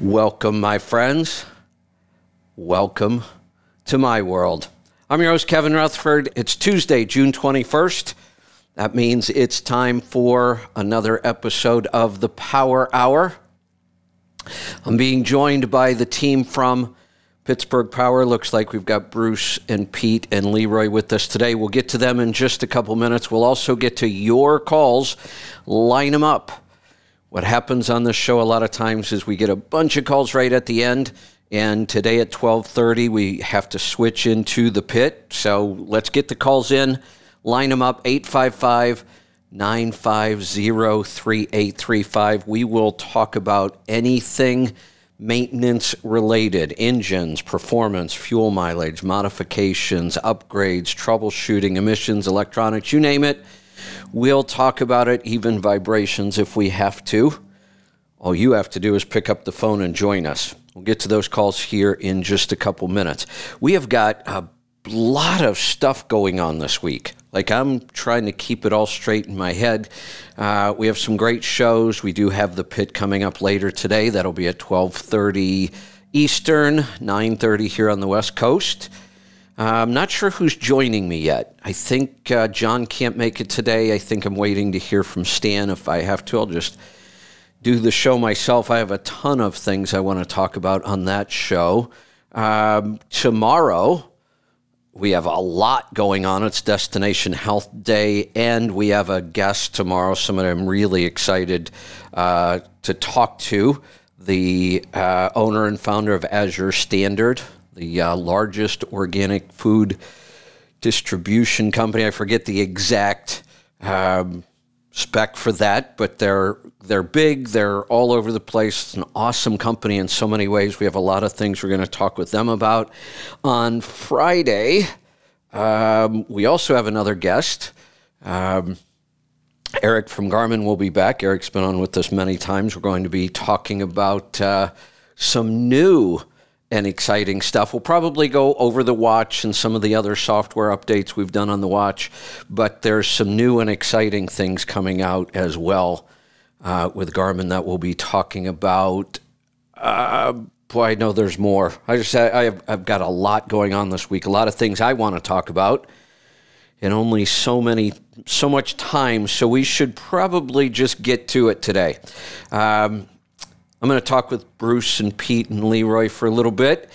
Welcome, my friends. Welcome to my world. I'm your host, Kevin Rutherford. It's Tuesday, June 21st. That means it's time for another episode of the Power Hour. I'm being joined by the team from Pittsburgh Power. Looks like we've got Bruce and Pete and Leroy with us today. We'll get to them in just a couple minutes. We'll also get to your calls. Line them up. What happens on this show a lot of times is we get a bunch of calls right at the end, and today at 12:30 we have to switch into the pit. So let's get the calls in, line them up, 855-950-3835. We will talk about anything maintenance-related, engines, performance, fuel mileage, modifications, upgrades, troubleshooting, emissions, electronics, you name it. We'll talk about it, even vibrations if we have to. All you have to do is pick up the phone and join us. We'll get to those calls here in just a couple minutes. We have got a lot of stuff going on this week. Like, I'm trying to keep it all straight in my head. We have some great shows. We do have the pit coming up later today. That'll be at 12:30 Eastern, 9:30 here on the West Coast. I'm not sure who's joining me yet. I think John can't make it today. I think I'm waiting to hear from Stan. If I have to, I'll just do the show myself. I have a ton of things I want to talk about on that show. Tomorrow, we have a lot going on. It's Destination Health Day, and we have a guest tomorrow, somebody I'm really excited to talk to, the owner and founder of Azure Standard, the largest organic food distribution company. I forget the exact spec for that, but they're big. They're all over the place. It's an awesome company in so many ways. We have a lot of things we're going to talk with them about. On Friday, we also have another guest. Eric from Garmin will be back. Eric's been on with us many times. We're going to be talking about some new and exciting stuff. We'll probably go over the watch and some of the other software updates we've done on the watch, but there's some new and exciting things coming out as well with Garmin that we'll be talking about. Boy, I know there's more. I've got a lot going on this week, a lot of things I want to talk about, and only so much time, so we should probably just get to it today. I'm going to talk with Bruce and Pete and Leroy for a little bit.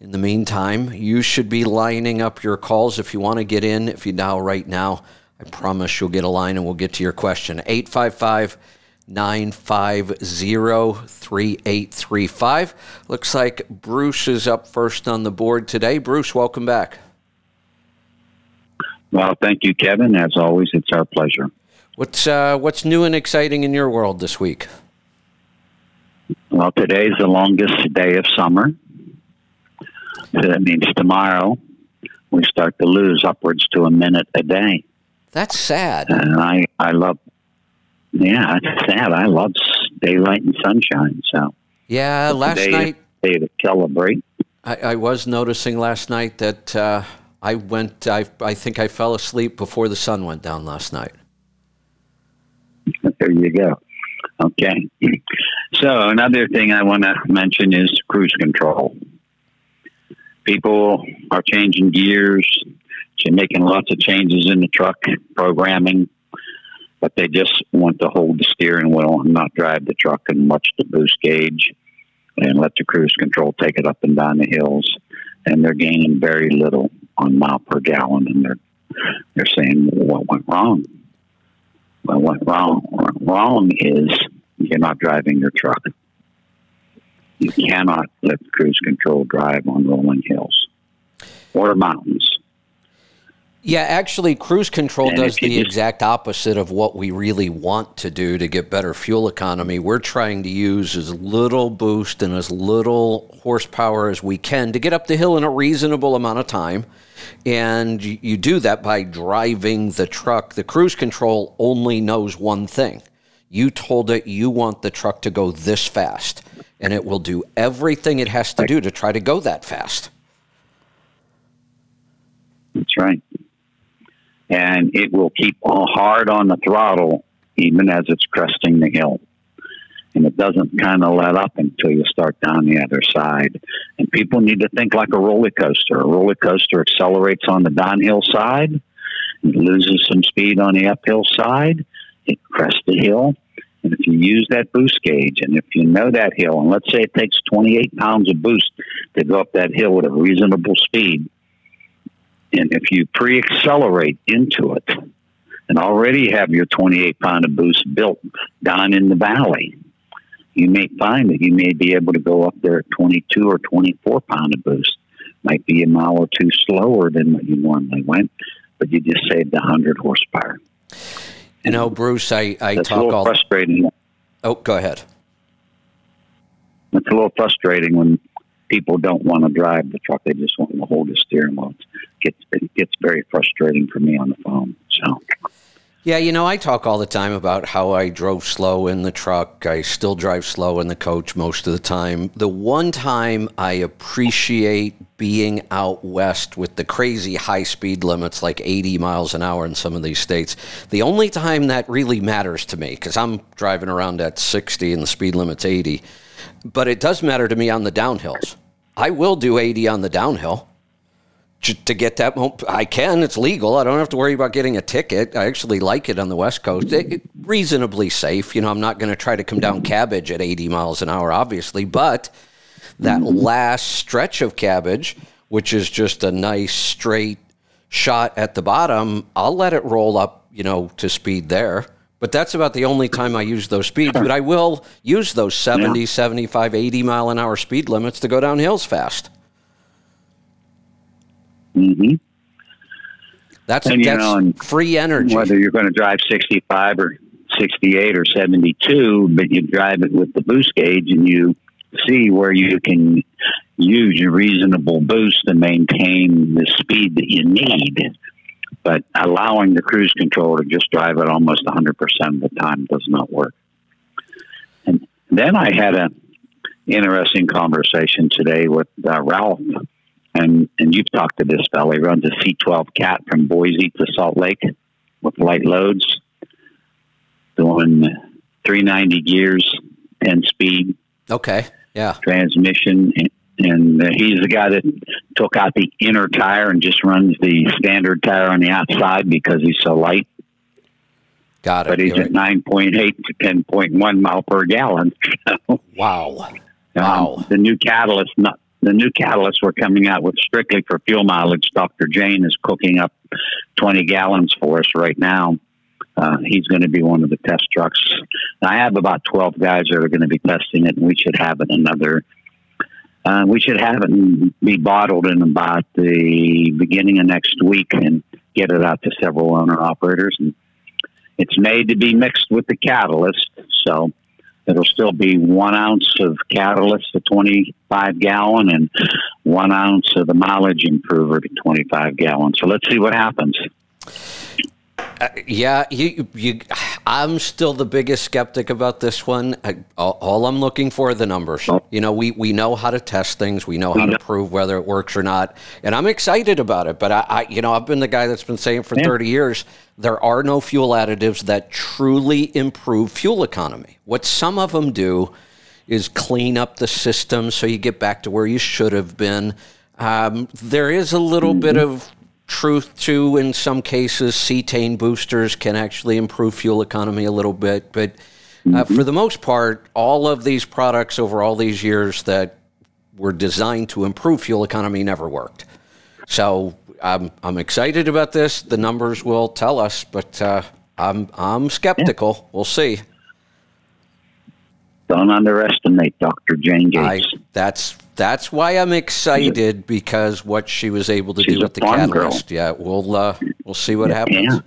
In the meantime, you should be lining up your calls if you want to get in. If you dial right now, I promise you'll get a line and we'll get to your question. 855-950-3835. Looks like Bruce is up first on the board today. Bruce, welcome back. Well, thank you, Kevin. As always, it's our pleasure. What's new and exciting in your world this week? Well, today's the longest day of summer. So that means tomorrow we start to lose upwards to a minute a day. That's sad. And it's sad. I love daylight and sunshine. So yeah, last night, day to celebrate. I was noticing last night that I think I fell asleep before the sun went down last night. There you go. Okay. So another thing I want to mention is cruise control. People are changing gears. They're making lots of changes in the truck, programming, but they just want to hold the steering wheel and not drive the truck and watch the boost gauge and let the cruise control take it up and down the hills. And they're gaining very little on mile per gallon. And they're saying, well, what went wrong? Well, what went wrong is you're not driving your truck. You cannot let cruise control drive on rolling hills or mountains. Yeah, actually, cruise control does the exact opposite of what we really want to do to get better fuel economy. We're trying to use as little boost and as little horsepower as we can to get up the hill in a reasonable amount of time. And you do that by driving the truck. The cruise control only knows one thing. You told it you want the truck to go this fast, and it will do everything it has to do to try to go that fast. That's right. And it will keep hard on the throttle even as it's cresting the hill. and it doesn't kind of let up until you start down the other side. And people need to think like a roller coaster. A roller coaster accelerates on the downhill side, it loses some speed on the uphill side, it crests the hill. And if you use that boost gauge, and if you know that hill, and let's say it takes 28 pounds of boost to go up that hill at a reasonable speed, and if you pre-accelerate into it and already have your 28-pound of boost built down in the valley, you may find that you may be able to go up there at 22 or 24-pound of boost. Might be a mile or two slower than what you normally went, but you just saved 100 horsepower. You know, Bruce, I talk all... It's a little frustrating. Oh, go ahead. It's a little frustrating when people don't want to drive the truck. They just want to hold the steering wheel. It gets very frustrating for me on the phone. So, yeah, you know, I talk all the time about how I drove slow in the truck. I still drive slow in the coach most of the time. The one time I appreciate being out west with the crazy high speed limits, like 80 miles an hour in some of these states, the only time that really matters to me, because I'm driving around at 60 and the speed limit's 80, but it does matter to me on the downhills. I will do 80 on the downhill to get that moment. I can. It's legal. I don't have to worry about getting a ticket. I actually like it on the West Coast. It reasonably safe. You know, I'm not going to try to come down Cabbage at 80 miles an hour, obviously, but that last stretch of Cabbage, which is just a nice straight shot at the bottom, I'll let it roll up, you know, to speed there. But that's about the only time I use those speeds. But I will use those 70, 75, 80 mile an hour speed limits to go down hills fast. Mm-hmm. That's free energy. Whether you're going to drive 65 or 68 or 72, but you drive it with the boost gauge and you see where you can use your reasonable boost to maintain the speed that you need. But allowing the cruise control to just drive it almost 100% of the time does not work. And then I had an interesting conversation today with Ralph, and you've talked to this fellow. He runs a C-12 Cat from Boise to Salt Lake with light loads, doing 390 gears, 10 speed. Okay, yeah. Transmission. And he's the guy that took out the inner tire and just runs the standard tire on the outside because he's so light. Got it. But he's at 9.8 to 10.1 mile per gallon. Wow. Wow. The new catalysts we're coming out with strictly for fuel mileage. Dr. Jane is cooking up 20 gallons for us right now. He's going to be one of the test trucks. I have about 12 guys that are going to be testing it, and we should have it be bottled in about the beginning of next week and get it out to several owner-operators. And it's made to be mixed with the catalyst, so it'll still be 1 ounce of catalyst to 25 gallon and 1 ounce of the mileage improver to 25 gallon. So let's see what happens. I'm still the biggest skeptic about this one. All I'm looking for are the numbers. You know, we know how to test things. We know how to prove whether it works or not. And I'm excited about it. But, I've been the guy that's been saying for 30 years, there are no fuel additives that truly improve fuel economy. What some of them do is clean up the system so you get back to where you should have been. There is a little bit of truth to, in some cases, cetane boosters can actually improve fuel economy a little bit. But for the most part, all of these products over all these years that were designed to improve fuel economy never worked. So I'm excited about this. The numbers will tell us, but I'm skeptical. Yeah. We'll see. Don't underestimate Dr. Jane Gates. That's why I'm excited, because what she was able to do with the catalyst. Girl. Yeah, we'll see what happens.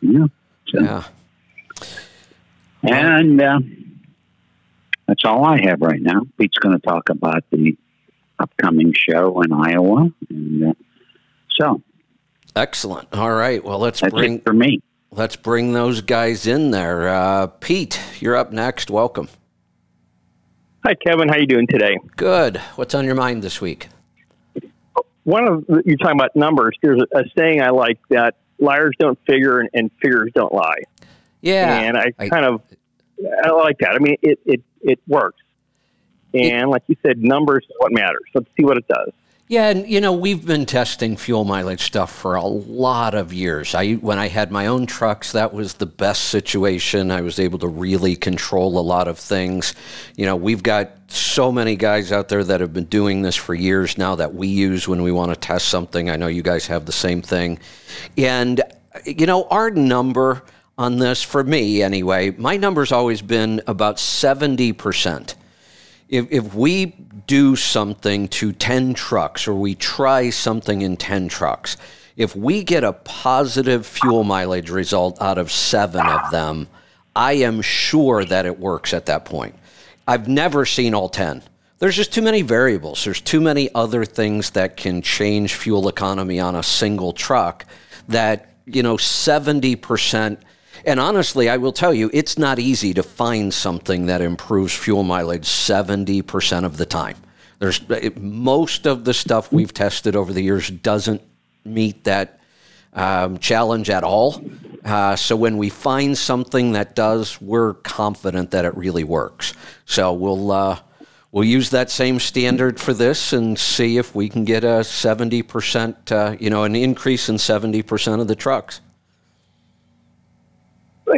Yeah. And that's all I have right now. Pete's going to talk about the upcoming show in Iowa. And, so excellent. All right. Well, let's bring those guys in there. Pete, you're up next. Welcome. Hi, Kevin. How are you doing today? Good. What's on your mind this week? You're talking about numbers. There's a saying I like that liars don't figure and figures don't lie. Yeah. And I kind of I like that. I mean, it works. And like you said, numbers is what matters. Let's see what it does. Yeah, and, you know, we've been testing fuel mileage stuff for a lot of years. When I had my own trucks, that was the best situation. I was able to really control a lot of things. You know, we've got so many guys out there that have been doing this for years now that we use when we want to test something. I know you guys have the same thing. And, you know, our number on this, for me anyway, my number's always been about 70%. If we do something to 10 trucks or we try something in 10 trucks, if we get a positive fuel mileage result out of 7 of them, I am sure that it works at that point. I've never seen all 10. There's just too many variables. There's too many other things that can change fuel economy on a single truck that, you know, 70%. And honestly, I will tell you, it's not easy to find something that improves fuel mileage 70% of the time. Most of the stuff we've tested over the years doesn't meet that challenge at all. So when we find something that does, we're confident that it really works. So we'll use that same standard for this and see if we can get a 70%, an increase in 70% of the trucks.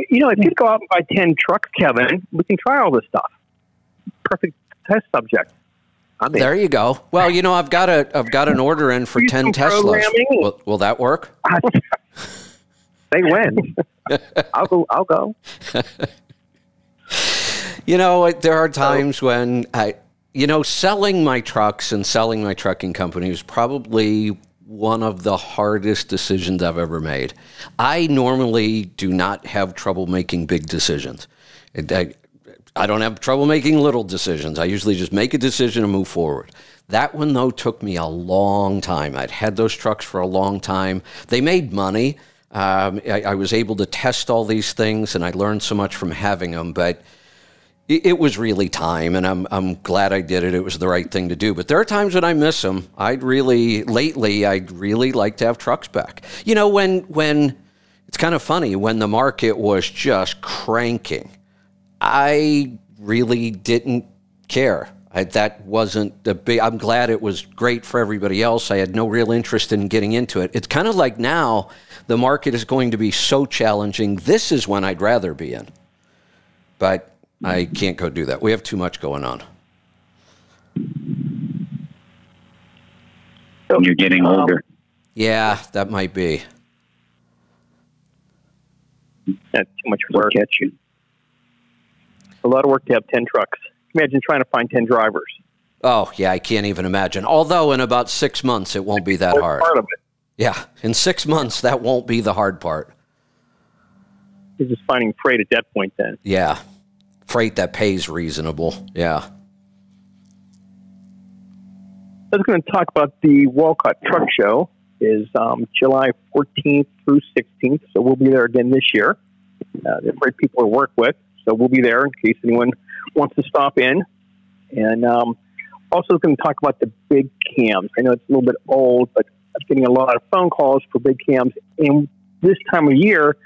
You know, if you go out and buy 10 trucks, Kevin, we can try all this stuff. Perfect test subject. I'm in. There you go. Well, you know, I've got an order in for 10 Teslas. Will that work? They win. I'll go. You know, there are times when selling my trucks and selling my trucking company was probably one of the hardest decisions I've ever made. I normally do not have trouble making big decisions. I don't have trouble making little decisions. I usually just make a decision and move forward. That one, though, took me a long time. I'd had those trucks for a long time. They made money. I was able to test all these things, and I learned so much from having them, but it was really time, and I'm glad I did it. It was the right thing to do. But there are times when I miss them. I'd really like to have trucks back. You know, when it's kind of funny, when the market was just cranking, I really didn't care. I'm glad it was great for everybody else. I had no real interest in getting into it. It's kind of like now the market is going to be so challenging. This is when I'd rather be in. But I can't go do that. We have too much going on. You're getting older. Yeah, that might be. That's too much work. At you. A lot of work to have 10 trucks. Imagine trying to find 10 drivers. Oh, yeah, I can't even imagine. Although in about 6 months, it won't be that hard. Part of it. Yeah, in 6 months, that won't be the hard part. You're just finding freight at that point then. Yeah. Freight that pays reasonable. Yeah. I was going to talk about the Walcott Truck Show is July 14th through 16th. So we'll be there again this year. They're great people to work with. So we'll be there in case anyone wants to stop in. And also going to talk about the big cams. I know it's a little bit old, but I'm getting a lot of phone calls for big cams. And this time of year,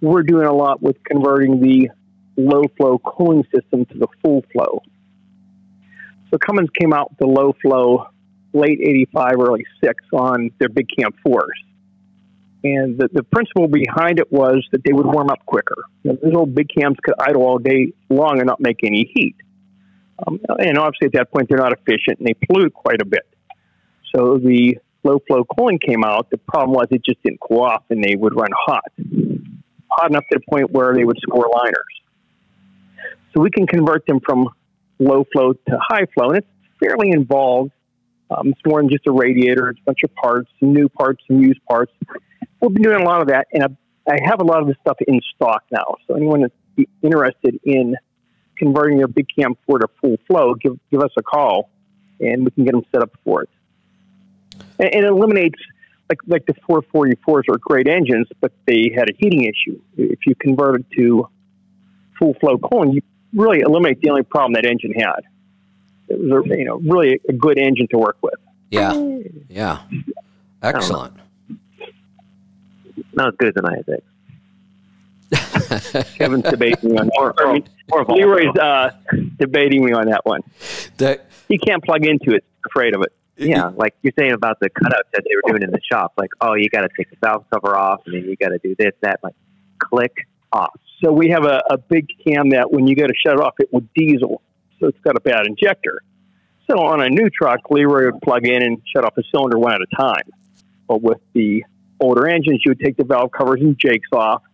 we're doing a lot with converting the low flow cooling system to the full flow. So Cummins came out with the low flow late 85, early 6 on their big cam 4s. And the principle behind it was that they would warm up quicker. You know, those old big cams could idle all day long and not make any heat. And obviously at that point they're not efficient and they pollute quite a bit. So the low flow cooling came out. The problem was it just didn't cool off and they would run hot enough to the point where they would score liners. So we can convert them from low flow to high flow, and it's fairly involved. It's more than just a radiator. It's a bunch of parts, some new parts, some used parts. We've been doing a lot of that, and I have a lot of this stuff in stock now. So anyone that's interested in converting their big cam 4 to full flow, give us a call, and we can get them set up for it. And it eliminates, like the 444s are great engines, but they had a heating issue. If you convert it to full flow cooling, you really eliminate the only problem that engine had. It was really a good engine to work with. Yeah. Excellent. Not as good as an ISX. Kevin's debating me on that. Or Leroy's debating me on that one. He can't plug into it. He's afraid of it. Yeah, like you're saying about the cutout that they were doing in the shop. Like, oh, you got to take the valve cover off, and then you got to do this, that. Like, click off. So we have a big cam that when you go to shut it off, it would diesel. So it's got a bad injector. So on a new truck, Leroy would plug in and shut off a cylinder one at a time. But with the older engines, you would take the valve covers and jakes off,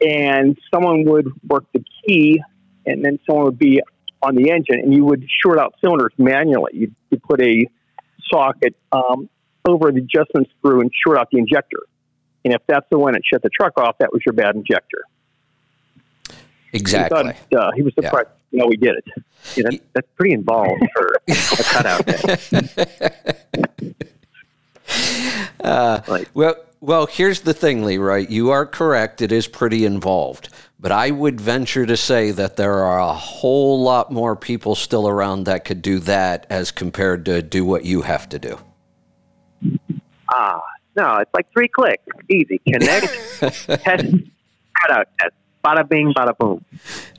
and someone would work the key, and then someone would be on the engine, and you would short out cylinders manually. You'd put a socket over the adjustment screw and short out the injector. And if that's the one that shut the truck off, that was your bad injector. Exactly. He was surprised. Yeah. No, we did it. Yeah, that's pretty involved for a cutout there. Well, here's the thing, Leroy. You are correct. It is pretty involved. But I would venture to say that there are a whole lot more people still around that could do that as compared to do what you have to do. No, it's like 3 clicks. Easy. Connect, test, cutout test. Bada bing, bada boom.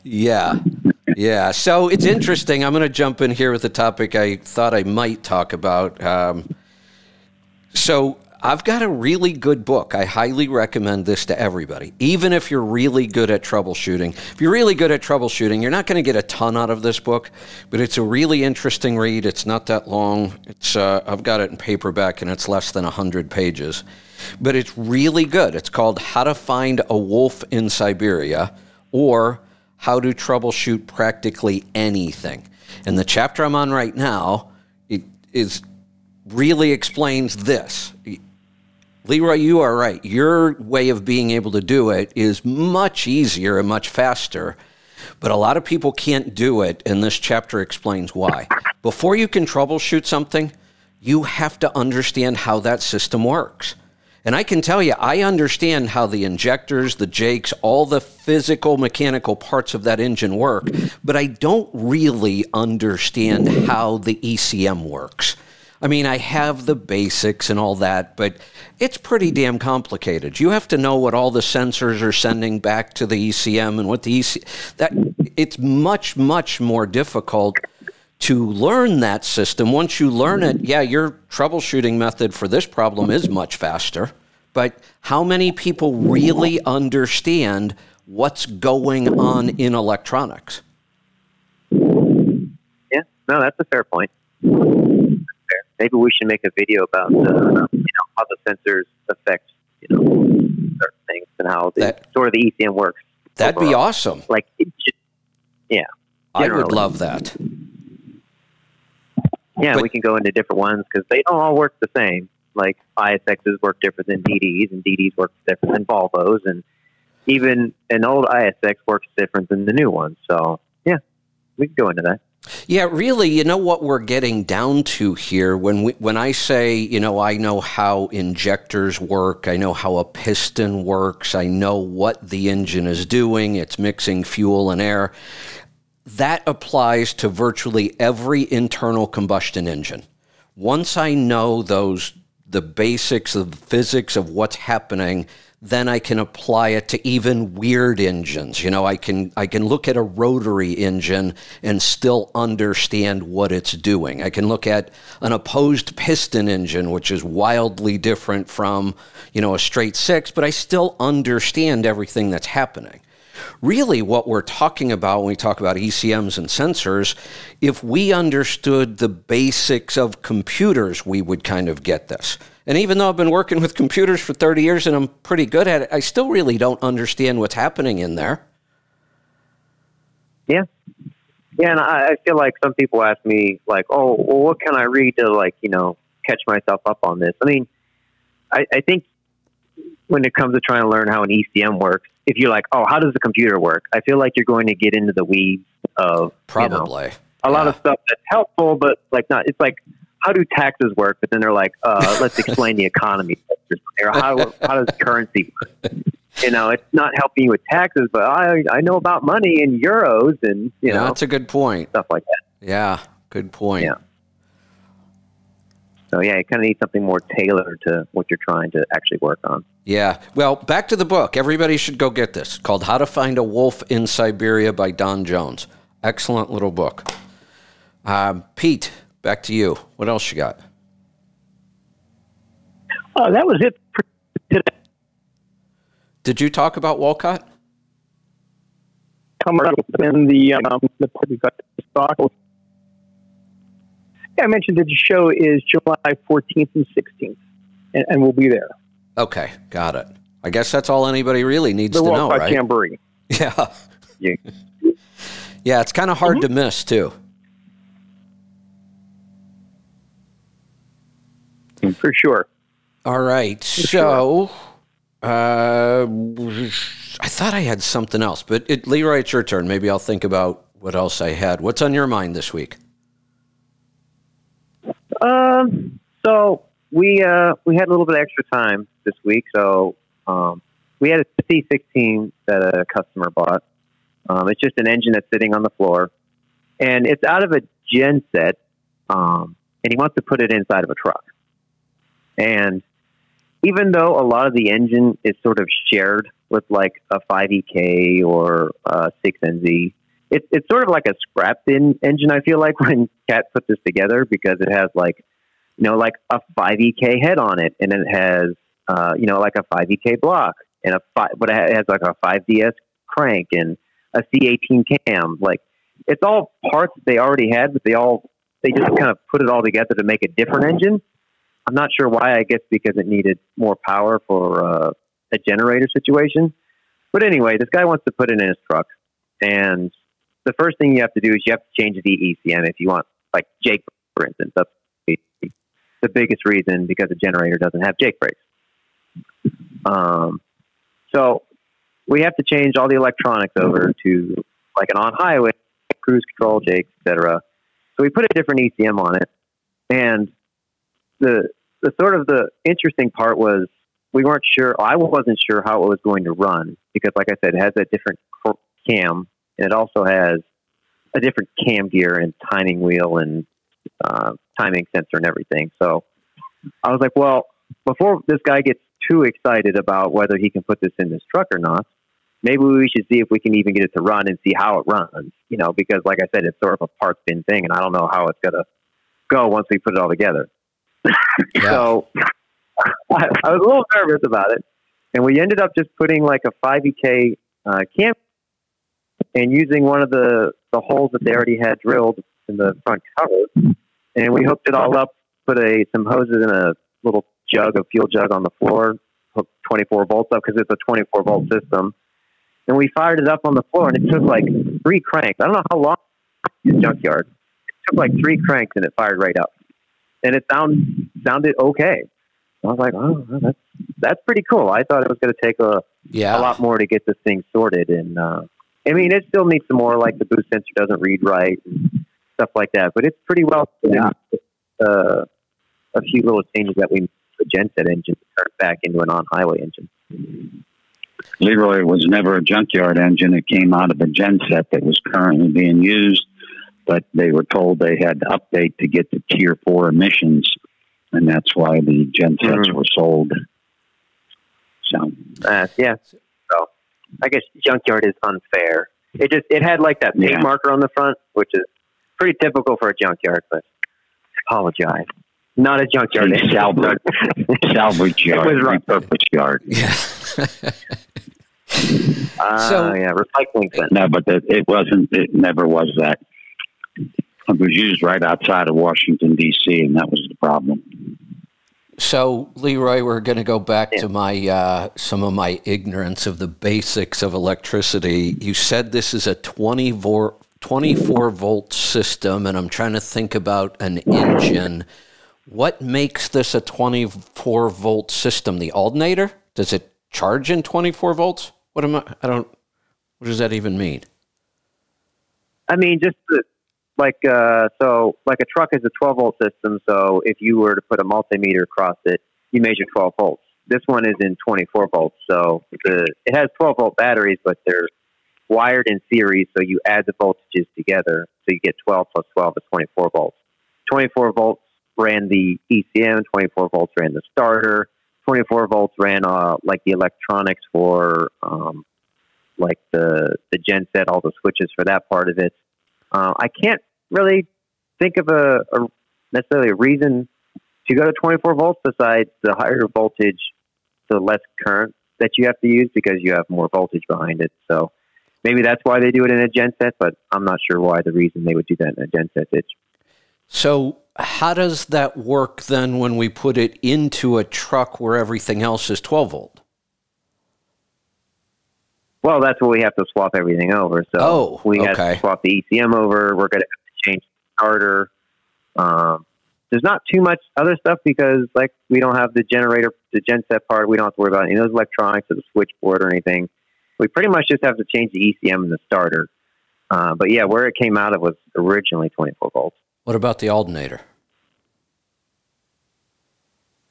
Yeah. So it's interesting. I'm going to jump in here with a topic I thought I might talk about. So I've got a really good book. I highly recommend this to everybody, even if you're really good at troubleshooting. If you're really good at troubleshooting, you're not going to get a ton out of this book, but it's a really interesting read. It's not that long. It's I've got it in paperback, and it's less than 100 pages. But it's really good. It's called How to Find a Wolf in Siberia, or How to Troubleshoot Practically Anything. And the chapter I'm on right now, it is really explains this. Leroy, you are right. Your way of being able to do it is much easier and much faster, but a lot of people can't do it, and this chapter explains why. Before you can troubleshoot something, you have to understand how that system works. And I can tell you, I understand how the injectors, the jakes, all the physical, mechanical parts of that engine work, but I don't really understand how the ECM works. I mean, I have the basics and all that, but it's pretty damn complicated. You have to know what all the sensors are sending back to the ECM and what the it's much, much more difficult to learn that system. Once you learn it, yeah, your troubleshooting method for this problem is much faster, but how many people really understand what's going on in electronics? Yeah, no, that's a fair point. Maybe we should make a video about how the sensors affect certain things and how the ECM works. That'd overall be awesome. Like, it just, yeah, generally. I would love that. Yeah, but we can go into different ones because they don't all work the same. Like ISXs work different than DDs, and DDs work different than Volvos, and even an old ISX works different than the new one. So yeah, we can go into that. Yeah, really, what we're getting down to here when I say, I know how injectors work, I know how a piston works, I know what the engine is doing, it's mixing fuel and air. That applies to virtually every internal combustion engine. Once I know the basics of the physics of what's happening, then I can apply it to even weird engines. I can look at a rotary engine and still understand what it's doing. I can look at an opposed piston engine, which is wildly different from, a straight six, but I still understand everything that's happening. Really, what we're talking about when we talk about ECMs and sensors, if we understood the basics of computers, we would kind of get this. And even though I've been working with computers for 30 years and I'm pretty good at it, I still really don't understand what's happening in there. Yeah. Yeah, and I feel like some people ask me, like, oh, well, what can I read to, catch myself up on this? I mean, I think when it comes to trying to learn how an ECM works, if you're like, oh, how does the computer work? I feel like you're going to get into the weeds of probably a lot of stuff that's helpful, but not. It's like, how do taxes work? But then they're like, let's explain the economy. Or how does currency work? It's not helping you with taxes, but I know about money and euros and, that's a good point. Stuff like that. Yeah, good point. Yeah. So, yeah, you kind of need something more tailored to what you're trying to actually work on. Yeah. Well, back to the book. Everybody should go get this. It's called How to Find a Wolf in Siberia by Don Jones. Excellent little book. Pete, back to you. What else you got? Oh, that was it for today. Did you talk about Walcott? Come in the stock. Yeah, I mentioned that the show is July 14th and 16th, and we'll be there. Okay, got it. I guess that's all anybody really needs to know, right? The Walcott Jamboree. Yeah. Yeah, it's kind of hard to miss, too. For sure. All right, so I thought I had something else, but Leroy, it's your turn. Maybe I'll think about what else I had. What's on your mind this week? So we had a little bit of extra time this week. So, we had a C16 that a customer bought. It's just an engine that's sitting on the floor, and it's out of a gen set. And he wants to put it inside of a truck. And even though a lot of the engine is sort of shared with like a 5EK or a 6NZ, it's sort of like a scrap bin engine, I feel like, when Cat put this together, because it has like a 5EK head on it, and it has like a 5EK block and but it has like a 5DS crank and a C18 cam. Like, it's all parts that they already had, but they just kind of put it all together to make a different engine. I'm not sure why. I guess because it needed more power for a generator situation. But anyway, this guy wants to put it in his truck, and the first thing you have to do is you have to change the ECM if you want, like Jake, for instance. That's the biggest reason, because the generator doesn't have Jake brakes. So we have to change all the electronics over to like an on-highway, cruise control, Jake, etc. So we put a different ECM on it, and the sort of the interesting part was we weren't sure. I wasn't sure how it was going to run, because, like I said, it has a different cam. And it also has a different cam gear and timing wheel and timing sensor and everything. So I was like, well, before this guy gets too excited about whether he can put this in this truck or not, maybe we should see if we can even get it to run and see how it runs, because, like I said, it's sort of a parts bin thing, and I don't know how it's going to go once we put it all together. Yeah. So I was a little nervous about it. And we ended up just putting like a 5EK cam and using one of the holes that they already had drilled in the front cover. And we hooked it all up, put some hoses in a little fuel jug on the floor, hooked 24 volts up, because it's a 24-volt system. And we fired it up on the floor, and it took like three cranks. I don't know how long in the junkyard. It took like three cranks, and it fired right up. And it sounded okay. I was like, oh, that's pretty cool. I thought it was going to take a lot more to get this thing sorted, and it still needs some more, like the boost sensor doesn't read right and stuff like that. But it's pretty well a few little changes that we made to the genset engine to turn back into an on-highway engine. Leroy was never a junkyard engine. It came out of a genset that was currently being used, but they were told they had to update to get to Tier 4 emissions, and that's why the gensets were sold. So yeah. I guess junkyard is unfair. It had like that paint marker on the front, which is pretty typical for a junkyard, but apologize. Not a junkyard. It's salvage yard. It was repurpose yard. Yeah. Recycling center. No, but it wasn't. It never was that. It was used right outside of Washington, D.C., and that was the problem. So, Leroy, we're going to go back to my some of my ignorance of the basics of electricity. You said this is a 24-volt system, and I'm trying to think about an engine. What makes this a 24-volt system? The alternator? Does it charge in 24 volts? What does that even mean? I mean, just the... Like a truck is a 12-volt system, so if you were to put a multimeter across it, you measure 12 volts. This one is in 24 volts, so it has 12-volt batteries, but they're wired in series, so you add the voltages together, so you get 12 plus 12 is 24 volts. 24 volts ran the ECM, 24 volts ran the starter, 24 volts ran like the electronics for like the genset, all the switches for that part of it. I can't really think of a necessarily a reason to go to 24 volts besides the higher voltage, the less current that you have to use because you have more voltage behind it. So maybe that's why they do it in a genset, but I'm not sure why the reason they would do that in a genset ditch. So how does that work then when we put it into a truck where everything else is 12 volt? Well, that's what we have to swap everything over. So we have to swap the ECM over. We're going to have to change the starter. There's not too much other stuff because like we don't have the generator, the genset part. We don't have to worry about any of those electronics or the switchboard or anything. We pretty much just have to change the ECM and the starter. But yeah, where it came out of was originally 24 volts. What about the alternator?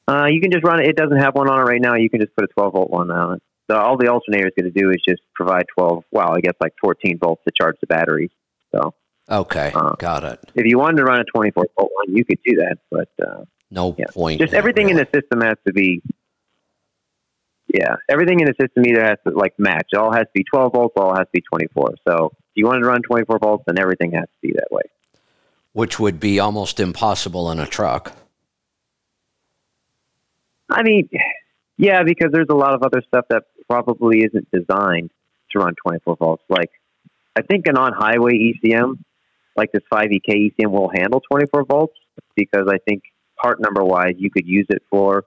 You can just run it. It doesn't have one on it right now. You can just put a 12 volt one on it. So all the alternator is going to do is just provide 14 volts to charge the battery. So got it. If you wanted to run a 24 volt one, you could do that, but no point. Just everything in the system has to be. Yeah, everything in the system either has to like match. It all has to be 12 volts. All has to be 24. So if you wanted to run 24 volts, then everything has to be that way. Which would be almost impossible in a truck. I mean, yeah, because there's a lot of other stuff that probably isn't designed to run 24 volts. Like, I think an on-highway ECM, like this 5EK ECM, will handle 24 volts because I think part number-wise, you could use it for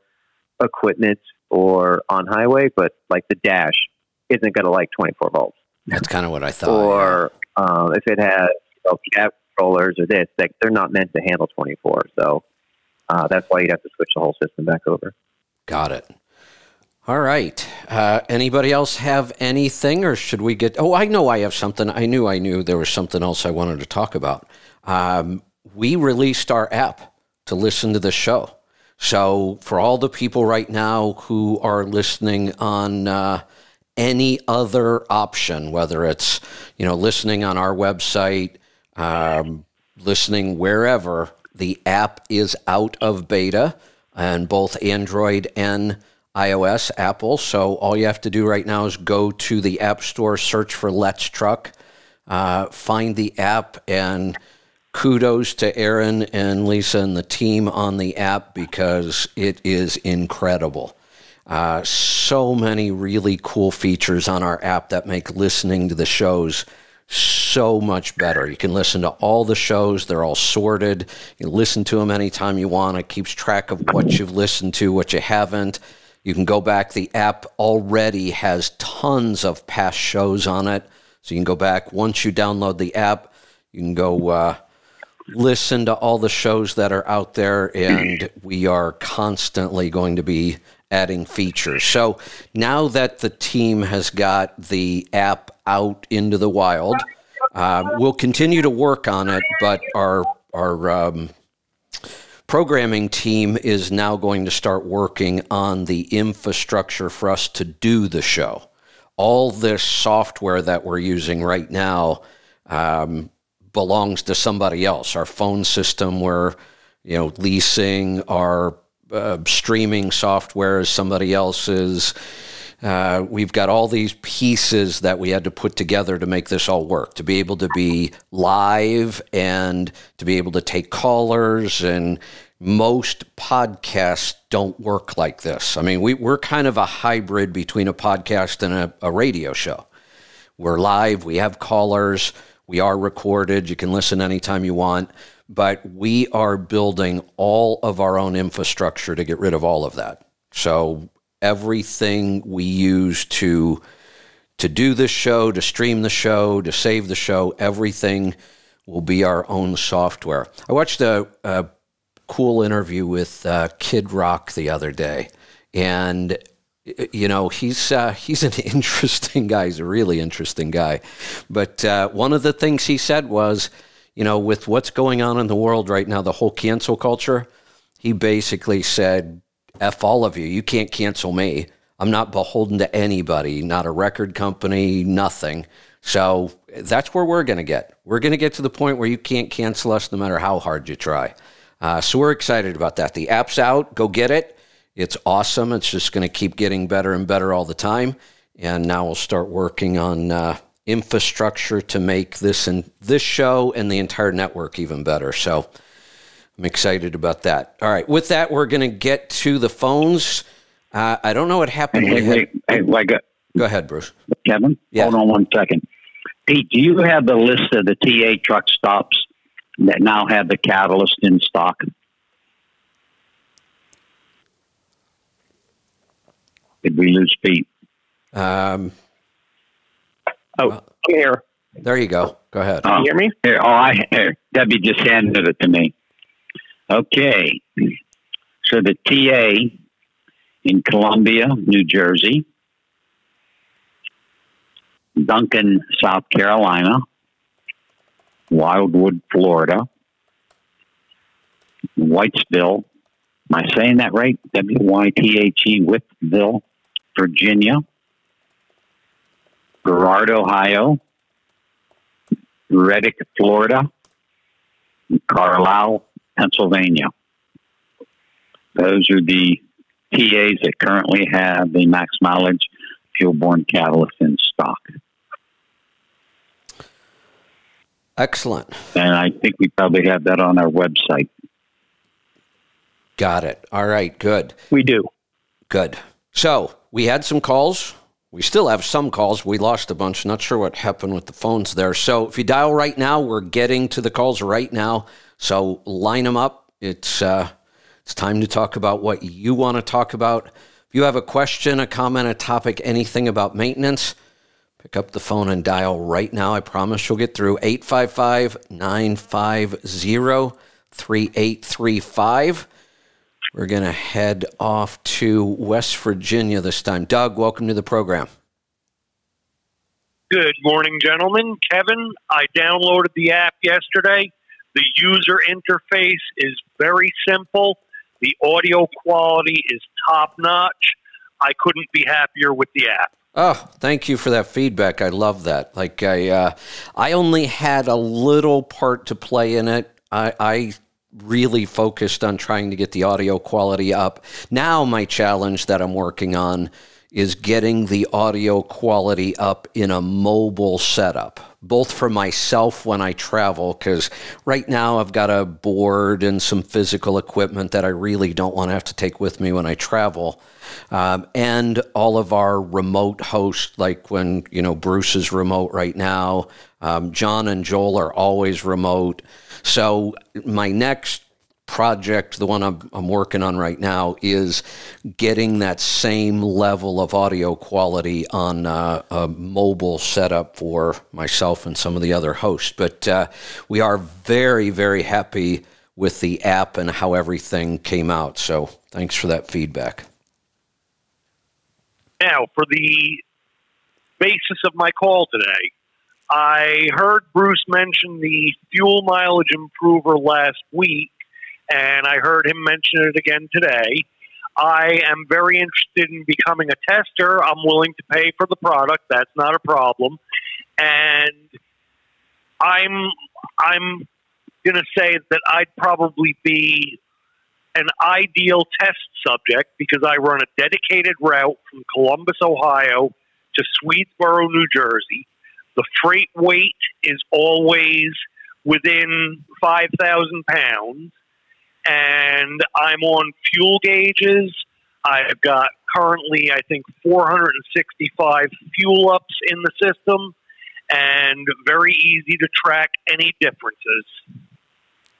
equipment or on-highway, but like the dash isn't going to like 24 volts. That's kind of what I thought. Or if it has cab controllers or this, like, they're not meant to handle 24. So that's why you'd have to switch the whole system back over. Got it. All right. Anybody else have anything, or should we get... Oh, I know I have something. I knew there was something else I wanted to talk about. We released our app to listen to the show. So for all the people right now who are listening on any other option, whether it's, listening on our website, listening wherever, the app is out of beta and both Android and iOS, Apple. So all you have to do right now is go to the App Store, search for Let's Truck, find the app, and kudos to Aaron and Lisa and the team on the app because it is incredible. So many really cool features on our app that make listening to the shows so much better. You can listen to all the shows. They're all sorted. You listen to them anytime you want. It keeps track of what you've listened to, what you haven't. You can go back. The app already has tons of past shows on it. So you can go back. Once you download the app, you can go listen to all the shows that are out there, and we are constantly going to be adding features. So now that the team has got the app out into the wild, we'll continue to work on it, but our programming team is now going to start working on the infrastructure for us to do the show. All this software that we're using right now belongs to somebody else. Our phone system, we're leasing. Our streaming software is somebody else's. We've got all these pieces that we had to put together to make this all work, to be able to be live and to be able to take callers. And most podcasts don't work like this. I mean, we're kind of a hybrid between a podcast and a radio show. We're live. We have callers. We are recorded. You can listen anytime you want. But we are building all of our own infrastructure to get rid of all of that. So everything we use to do this show, to stream the show, to save the show, everything will be our own software. I watched a cool interview with Kid Rock the other day, and he's an interesting guy. He's a really interesting guy. But one of the things he said was, with what's going on in the world right now, the whole cancel culture, he basically said, F all of you. You can't cancel me. I'm not beholden to anybody, not a record company, nothing. So that's where we're going to get. We're going to get to the point where you can't cancel us no matter how hard you try. So we're excited about that. The app's out. Go get it. It's awesome. It's just going to keep getting better and better all the time. And now we'll start working on infrastructure to make this and this show and the entire network even better. So I'm excited about that. All right. With that, we're going to get to the phones. I don't know what happened. Go ahead, Bruce. Kevin, hold on one second. Pete, do you have the list of the TA truck stops that now have the catalyst in stock? Did we lose Pete? I'm here. There you go. Go ahead. Can you hear me? Debbie just handed it to me. Okay. So the TA in Columbia, New Jersey, Duncan, South Carolina, Wildwood, Florida, Whitesville. Am I saying that right? W-Y-T-H-E, Whitesville, Virginia, Girard, Ohio, Reddick, Florida, and Carlisle, Pennsylvania. Those are the TAs that currently have the max mileage fuel-borne catalyst in stock. Excellent. And I think we probably have that on our website. Got it. All right, good. We do. Good. So we had some calls. We still have some calls. We lost a bunch. Not sure what happened with the phones there. So if you dial right now, we're getting to the calls right now. So line them up. It's time to talk about what you want to talk about. If you have a question, a comment, a topic, anything about maintenance, pick up the phone and dial right now. I promise you'll get through. 855-950-3835. We're going to head off to West Virginia this time. Doug, welcome to the program. Good morning, gentlemen. Kevin, I downloaded the app yesterday. The user interface is very simple. The audio quality is top-notch. I couldn't be happier with the app. Oh, thank you for that feedback. I love that. Like I only had a little part to play in it. I really focused on trying to get the audio quality up. Now my challenge that I'm working on is getting the audio quality up in a mobile setup, both for myself when I travel, because right now I've got a board and some physical equipment that I really don't want to have to take with me when I travel. And all of our remote hosts, like when, Bruce is remote right now, John and Joel are always remote. So my next project, the one I'm working on right now, is getting that same level of audio quality on a mobile setup for myself and some of the other hosts. But we are very, very happy with the app and how everything came out. So thanks for that feedback. Now, for the basis of my call today, I heard Bruce mention the fuel mileage improver last week, and I heard him mention it again today. I am very interested in becoming a tester. I'm willing to pay for the product. That's not a problem. And I'm going to say that I'd probably be an ideal test subject because I run a dedicated route from Columbus, Ohio to Swedesboro, New Jersey. The freight weight is always within 5,000 pounds. And I'm on fuel gauges. I've got currently, I think, 465 fuel ups in the system, and very easy to track any differences.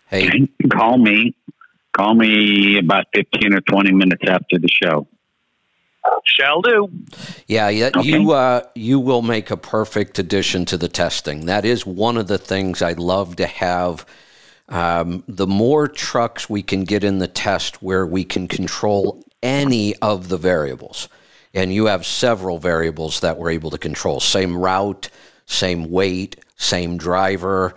Hey, call me about 15 or 20 minutes after the show. Shall do. Yeah. Okay. You will make a perfect addition to the testing. That is one of the things I'd love to have. The more trucks we can get in the test where we can control any of the variables, and you have several variables that we're able to control, same route, same weight, same driver.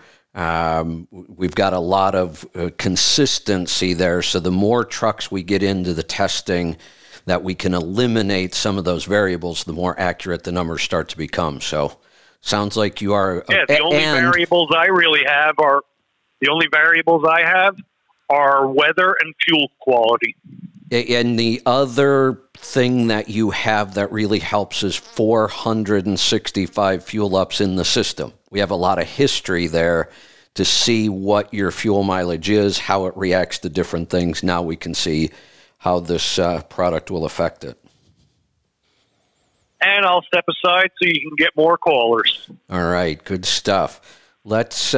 We've got a lot of consistency there. So the more trucks we get into the testing that we can eliminate some of those variables, the more accurate the numbers start to become. So sounds like you are. Yeah, the only variables I have are weather and fuel quality. And the other thing that you have that really helps is 465 fuel ups in the system. We have a lot of history there to see what your fuel mileage is, how it reacts to different things. Now we can see how this product will affect it. And I'll step aside so you can get more callers. All right, good stuff. Let's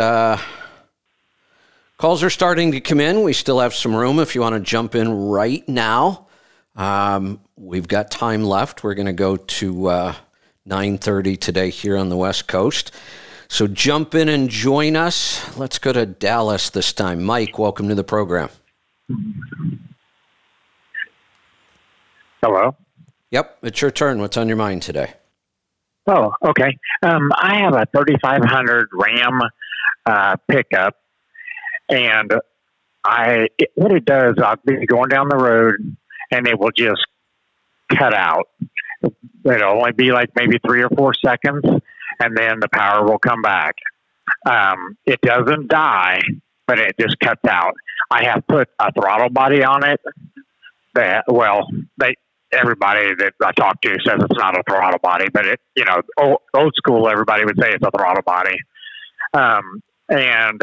calls are starting to come in. We still have some room if you want to jump in right now. We've got time left. We're going to go to 9:30 today here on the West Coast. So jump in and join us. Let's go to Dallas this time. Mike, welcome to the program. Hello. Yep, it's your turn. What's on your mind today? Oh, okay. I have a 3500 Ram pickup, and what it does, I'll be going down the road, and it will just cut out. It'll only be like maybe 3 or 4 seconds, and then the power will come back. It doesn't die, but it just cuts out. I have put a throttle body on it. Everybody that I talk to says it's not a throttle body, but it, you know, old school, everybody would say it's a throttle body. And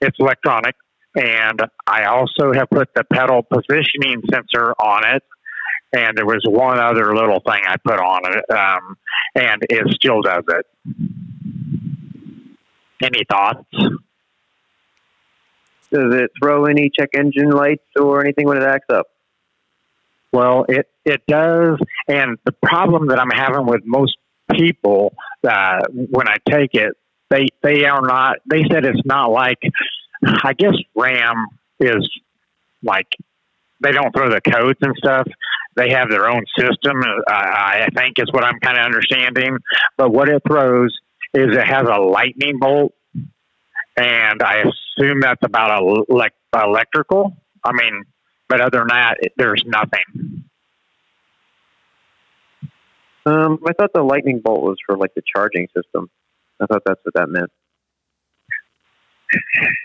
it's electronic. And I also have put the pedal positioning sensor on it. And there was one other little thing I put on it. And it still does it. Any thoughts? Does it throw any check engine lights or anything when it acts up? Well, it does, and the problem that I'm having with most people when I take it, they are not. They said it's not like. I guess Ram is like they don't throw the codes and stuff. They have their own system. I think is what I'm kind of understanding. But what it throws is it has a lightning bolt, and I assume that's about electrical. I mean. But other than that, there's nothing. I thought the lightning bolt was for, like, the charging system. I thought that's what that meant.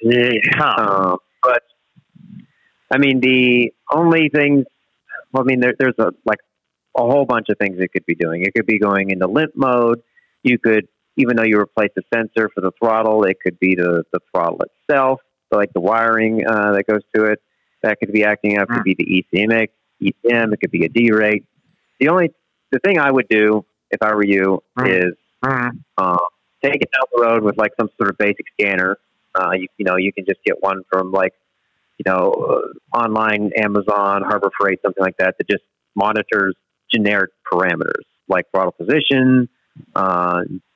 Yeah. But, I mean, the only things... Well, I mean, there's, a whole bunch of things it could be doing. It could be going into limp mode. You could, even though you replace the sensor for the throttle, it could be the throttle itself, like the wiring that goes to it. That could be acting up. It could be the ECM. It could be a derate. The thing I would do if I were you is take it down the road with like some sort of basic scanner. You can just get one from online Amazon, Harbor Freight, something like that just monitors generic parameters like throttle position,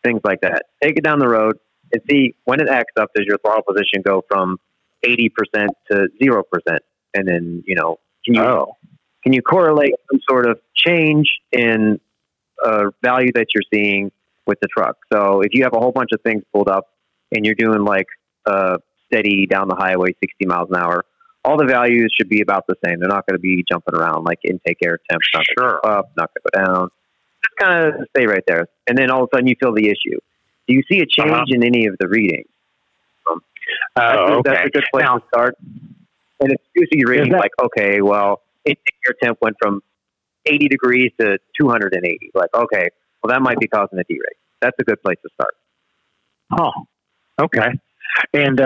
things like that. Take it down the road and see when it acts up. Does your throttle position go from 80% to 0%? And then, can you correlate some sort of change in value that you're seeing with the truck? So if you have a whole bunch of things pulled up and you're doing like steady down the highway, 60 miles an hour, all the values should be about the same. They're not going to be jumping around like intake air temp, not going to go up, not going to go down. Just kind of stay right there. And then all of a sudden you feel the issue. Do you see a change in any of the readings? That's a good place to start. And it's usually reading like, okay, well, intake air temp went from 80 degrees to 280. Like, okay, well, that might be causing a derate. That's a good place to start. Oh, okay. And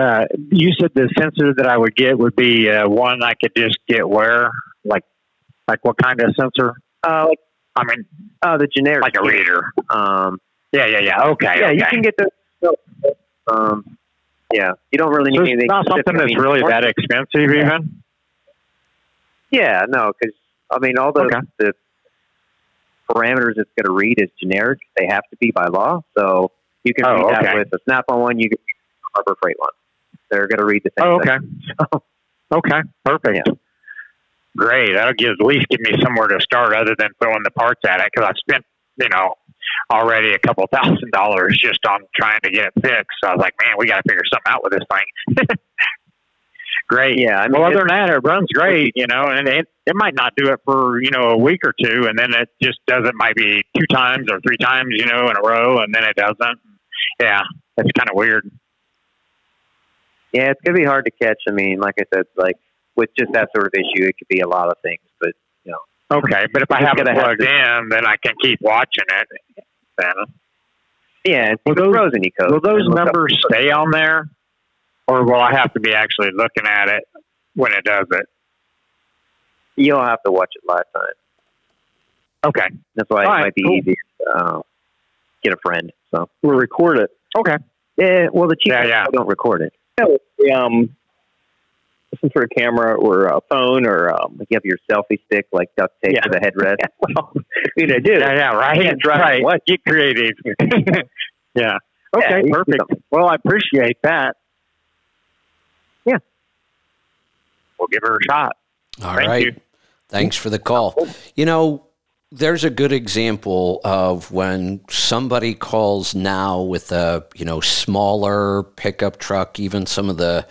you said the sensor that I would get would be one I could just get where? Like what kind of sensor? The generic. Like a reader. Yeah. Okay. Yeah, okay. You can get the... Yeah, you don't really need anything. It's not something that's really that expensive, even. Yeah, no, because all the parameters it's going to read is generic. They have to be by law, so you can read that with a Snap-on one. You can read Harbor Freight one. They're going to read the same. Oh, okay. So, okay, perfect. Yeah. Great. That'll at least give me somewhere to start, other than throwing the parts at it, because I've spent already $2,000 just on trying to get it fixed. So I was like, man, we got to figure something out with this thing. Great. Yeah. Other than that, it runs great, and it might not do it for, a week or two. And then it just doesn't, might be 2 times or 3 times, in a row. And then it doesn't. Yeah. That's kind of weird. Yeah. It's going to be hard to catch. Like I said, with just that sort of issue, it could be a lot of things, but you know. Okay, but if I have it plugged in, then I can keep watching it. Then. Yeah, will those numbers stay on there, or will I have to be actually looking at it when it does it? You'll have to watch it live time. Okay, that's why it might be easy to get a friend. So we'll record it. Okay. Yeah. Well, the cheapest don't record it. Yeah, some sort of camera or a phone, or like you have your selfie stick, like duct tape to the headrest. Well, you know, dude. Yeah, right. You right. What? Get creative. Yeah. Okay, yeah, perfect. Well, I appreciate that. Yeah. We'll give her a shot. All right. Thank you. Thanks for the call. You know, there's a good example of when somebody calls now with a, you know, smaller pickup truck, even some of the,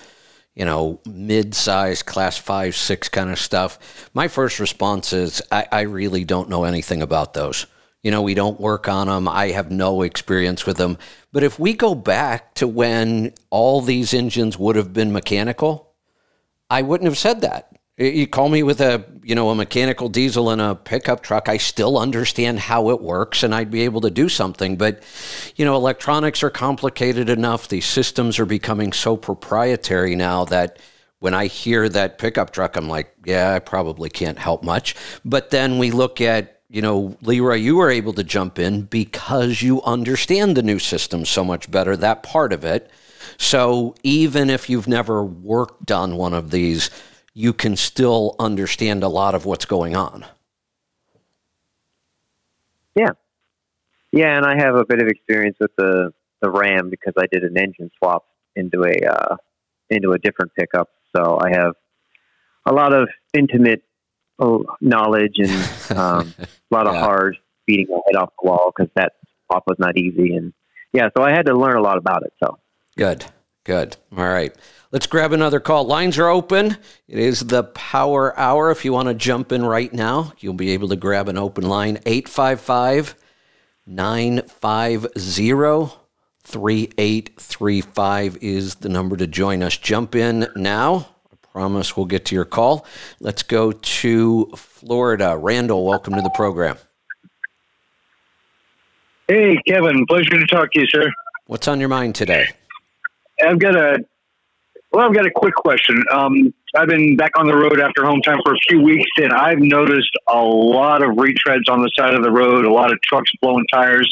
you know, mid-size class 5, 6 kind of stuff. My first response is I really don't know anything about those. You know, we don't work on them. I have no experience with them. But if we go back to when all these engines would have been mechanical, I wouldn't have said that. You call me with a, you know, a mechanical diesel and a pickup truck, I still understand how it works and I'd be able to do something. But, you know, electronics are complicated enough. These systems are becoming so proprietary now that when I hear that pickup truck, I'm like, yeah, I probably can't help much. But then we look at, you know, Leroy, you were able to jump in because you understand the new system so much better, that part of it. So even if you've never worked on one of these, you can still understand a lot of what's going on. Yeah. Yeah, and I have a bit of experience with the Ram because I did an engine swap into a different pickup. So I have a lot of intimate knowledge and a lot of hard beating my head off the wall because that swap was not easy. And yeah, so I had to learn a lot about it. So Good. All right. Let's grab another call. Lines are open. It is the Power Hour. If you want to jump in right now, you'll be able to grab an open line, 855-950-3835 is the number to join us. Jump in now. I promise we'll get to your call. Let's go to Florida. Randall, welcome to the program. Hey, Kevin. Pleasure to talk to you, sir. What's on your mind today? I've got a quick question. I've been back on the road after home time for a few weeks, and I've noticed a lot of retreads on the side of the road, a lot of trucks blowing tires.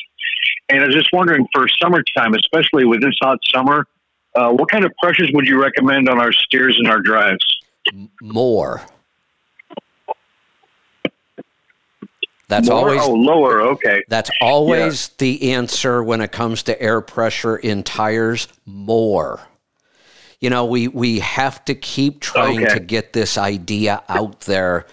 And I was just wondering, for summertime, especially with this hot summer, what kind of pressures would you recommend on our steers and our drives? More. That's more? Always lower. Okay. That's always the answer when it comes to air pressure in tires. More. You know, we have to keep trying to get this idea out there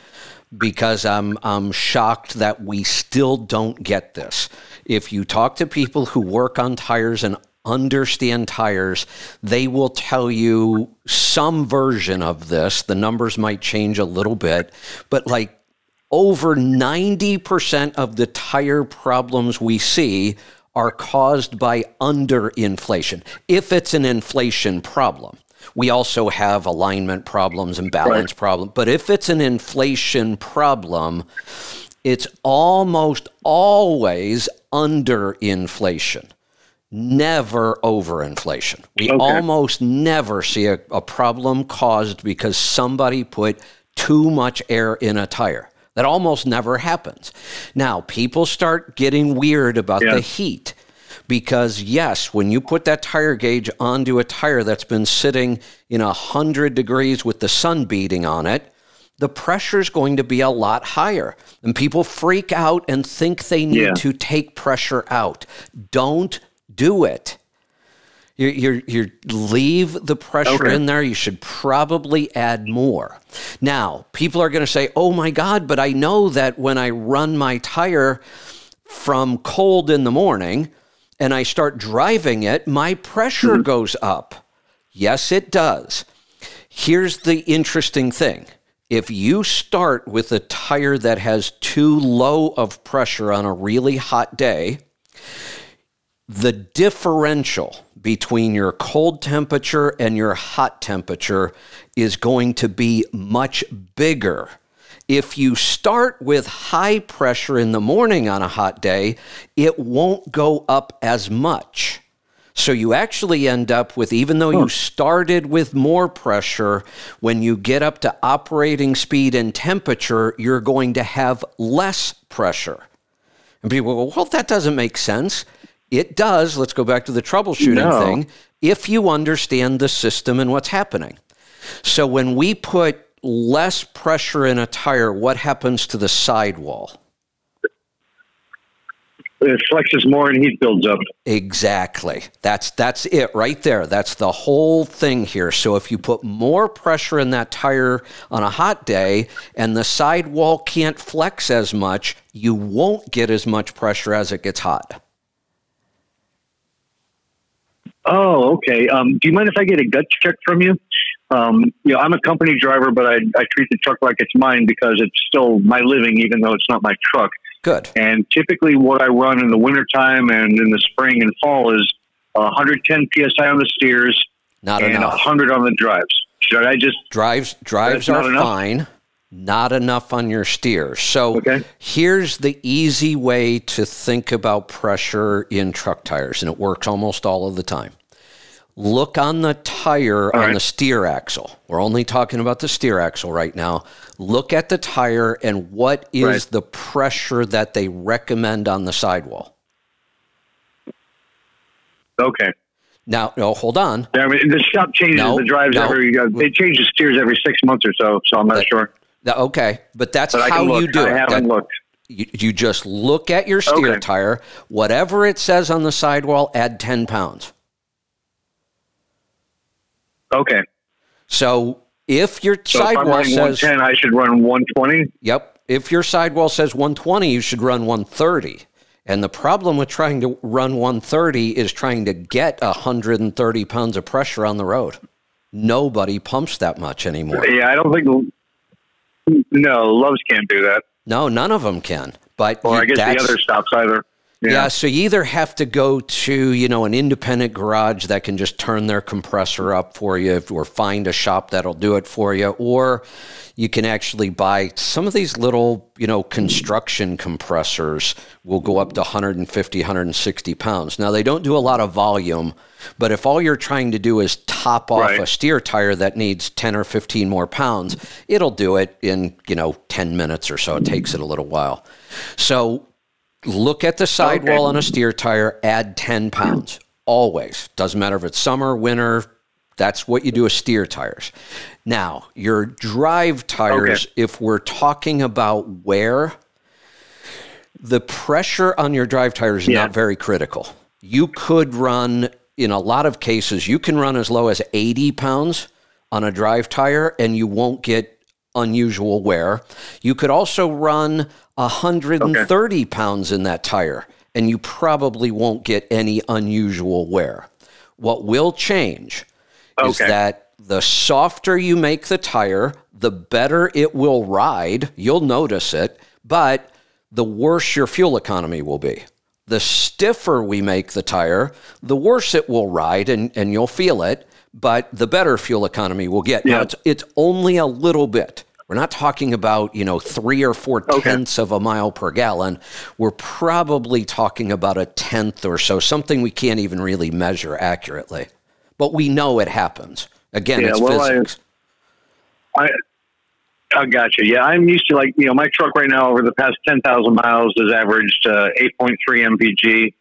because I'm shocked that we still don't get this. If you talk to people who work on tires and understand tires, they will tell you some version of this. The numbers might change a little bit, but like over 90% of the tire problems we see are caused by underinflation, if it's an inflation problem. We also have alignment problems and balance problems, but if it's an inflation problem, it's almost always underinflation, never overinflation. We almost never see a problem caused because somebody put too much air in a tire. That almost never happens. Now, people start getting weird about the heat because, yes, when you put that tire gauge onto a tire that's been sitting in 100 degrees with the sun beating on it, the pressure is going to be a lot higher. And people freak out and think they need to take pressure out. Don't do it. You leave the pressure in there. You should probably add more. Now, people are going to say, oh, my God, but I know that when I run my tire from cold in the morning and I start driving it, my pressure goes up. Yes, it does. Here's the interesting thing. If you start with a tire that has too low of pressure on a really hot day, the differential between your cold temperature and your hot temperature is going to be much bigger. If you start with high pressure in the morning on a hot day, it won't go up as much. So you actually end up with, even though you started with more pressure, when you get up to operating speed and temperature, you're going to have less pressure. And people go, well, that doesn't make sense. It does. Let's go back to the troubleshooting thing. If you understand the system and what's happening. So when we put less pressure in a tire, what happens to the sidewall? It flexes more and heat builds up. Exactly. That's it right there. That's the whole thing here. So if you put more pressure in that tire on a hot day and the sidewall can't flex as much, you won't get as much pressure as it gets hot. Oh, okay. Do you mind if I get a gut check from you? I'm a company driver, but I treat the truck like it's mine because it's still my living, even though it's not my truck. Good. And typically what I run in the wintertime and in the spring and fall is 110 PSI on the steers and 100 on the drives. Should I just... Drives are fine. Not enough on your steers. So here's the easy way to think about pressure in truck tires, and it works almost all of the time. Look on the tire on the steer axle. We're only talking about the steer axle right now. Look at the tire and what is the pressure that they recommend on the sidewall. Okay. Now, no, hold on. Yeah, I mean, the shop changes the drives every... They change the steers every 6 months or so I'm not sure. Okay, but that's how you do it. I haven't looked. You just look at your steer tire. Whatever it says on the sidewall, add 10 pounds. Okay. So if your sidewall says 110, I should run 120. Yep. If your sidewall says 120, you should run 130. And the problem with trying to run 130 is trying to get 130 pounds of pressure on the road. Nobody pumps that much anymore. Yeah, I don't think. No, Loves can't do that. No, none of them can. But I guess the other stops either. Yeah, so you either have to go to, an independent garage that can just turn their compressor up for you or find a shop that'll do it for you, or you can actually buy some of these little, construction compressors will go up to 150, 160 pounds. Now, they don't do a lot of volume, but if all you're trying to do is top off a steer tire that needs 10 or 15 more pounds, it'll do it in, 10 minutes or so. It takes it a little while. So... look at the sidewall on a steer tire, add 10 pounds, always. Doesn't matter if it's summer, winter, that's what you do with steer tires. Now, your drive tires, if we're talking about wear, the pressure on your drive tires is not very critical. You could run, in a lot of cases, you can run as low as 80 pounds on a drive tire and you won't get unusual wear. You could also run 130 pounds in that tire, and you probably won't get any unusual wear. What will change is that the softer you make the tire, the better it will ride. You'll notice it, but the worse your fuel economy will be. The stiffer we make the tire, the worse it will ride, and you'll feel it, but the better fuel economy we'll get. Now, it's only a little bit. We're not talking about, 3 or 4 tenths of a mile per gallon. We're probably talking about a tenth or so, something we can't even really measure accurately. But we know it happens. Again, it's physics. I gotcha. Yeah, I'm used to my truck right now over the past 10,000 miles has averaged 8.3 mpg,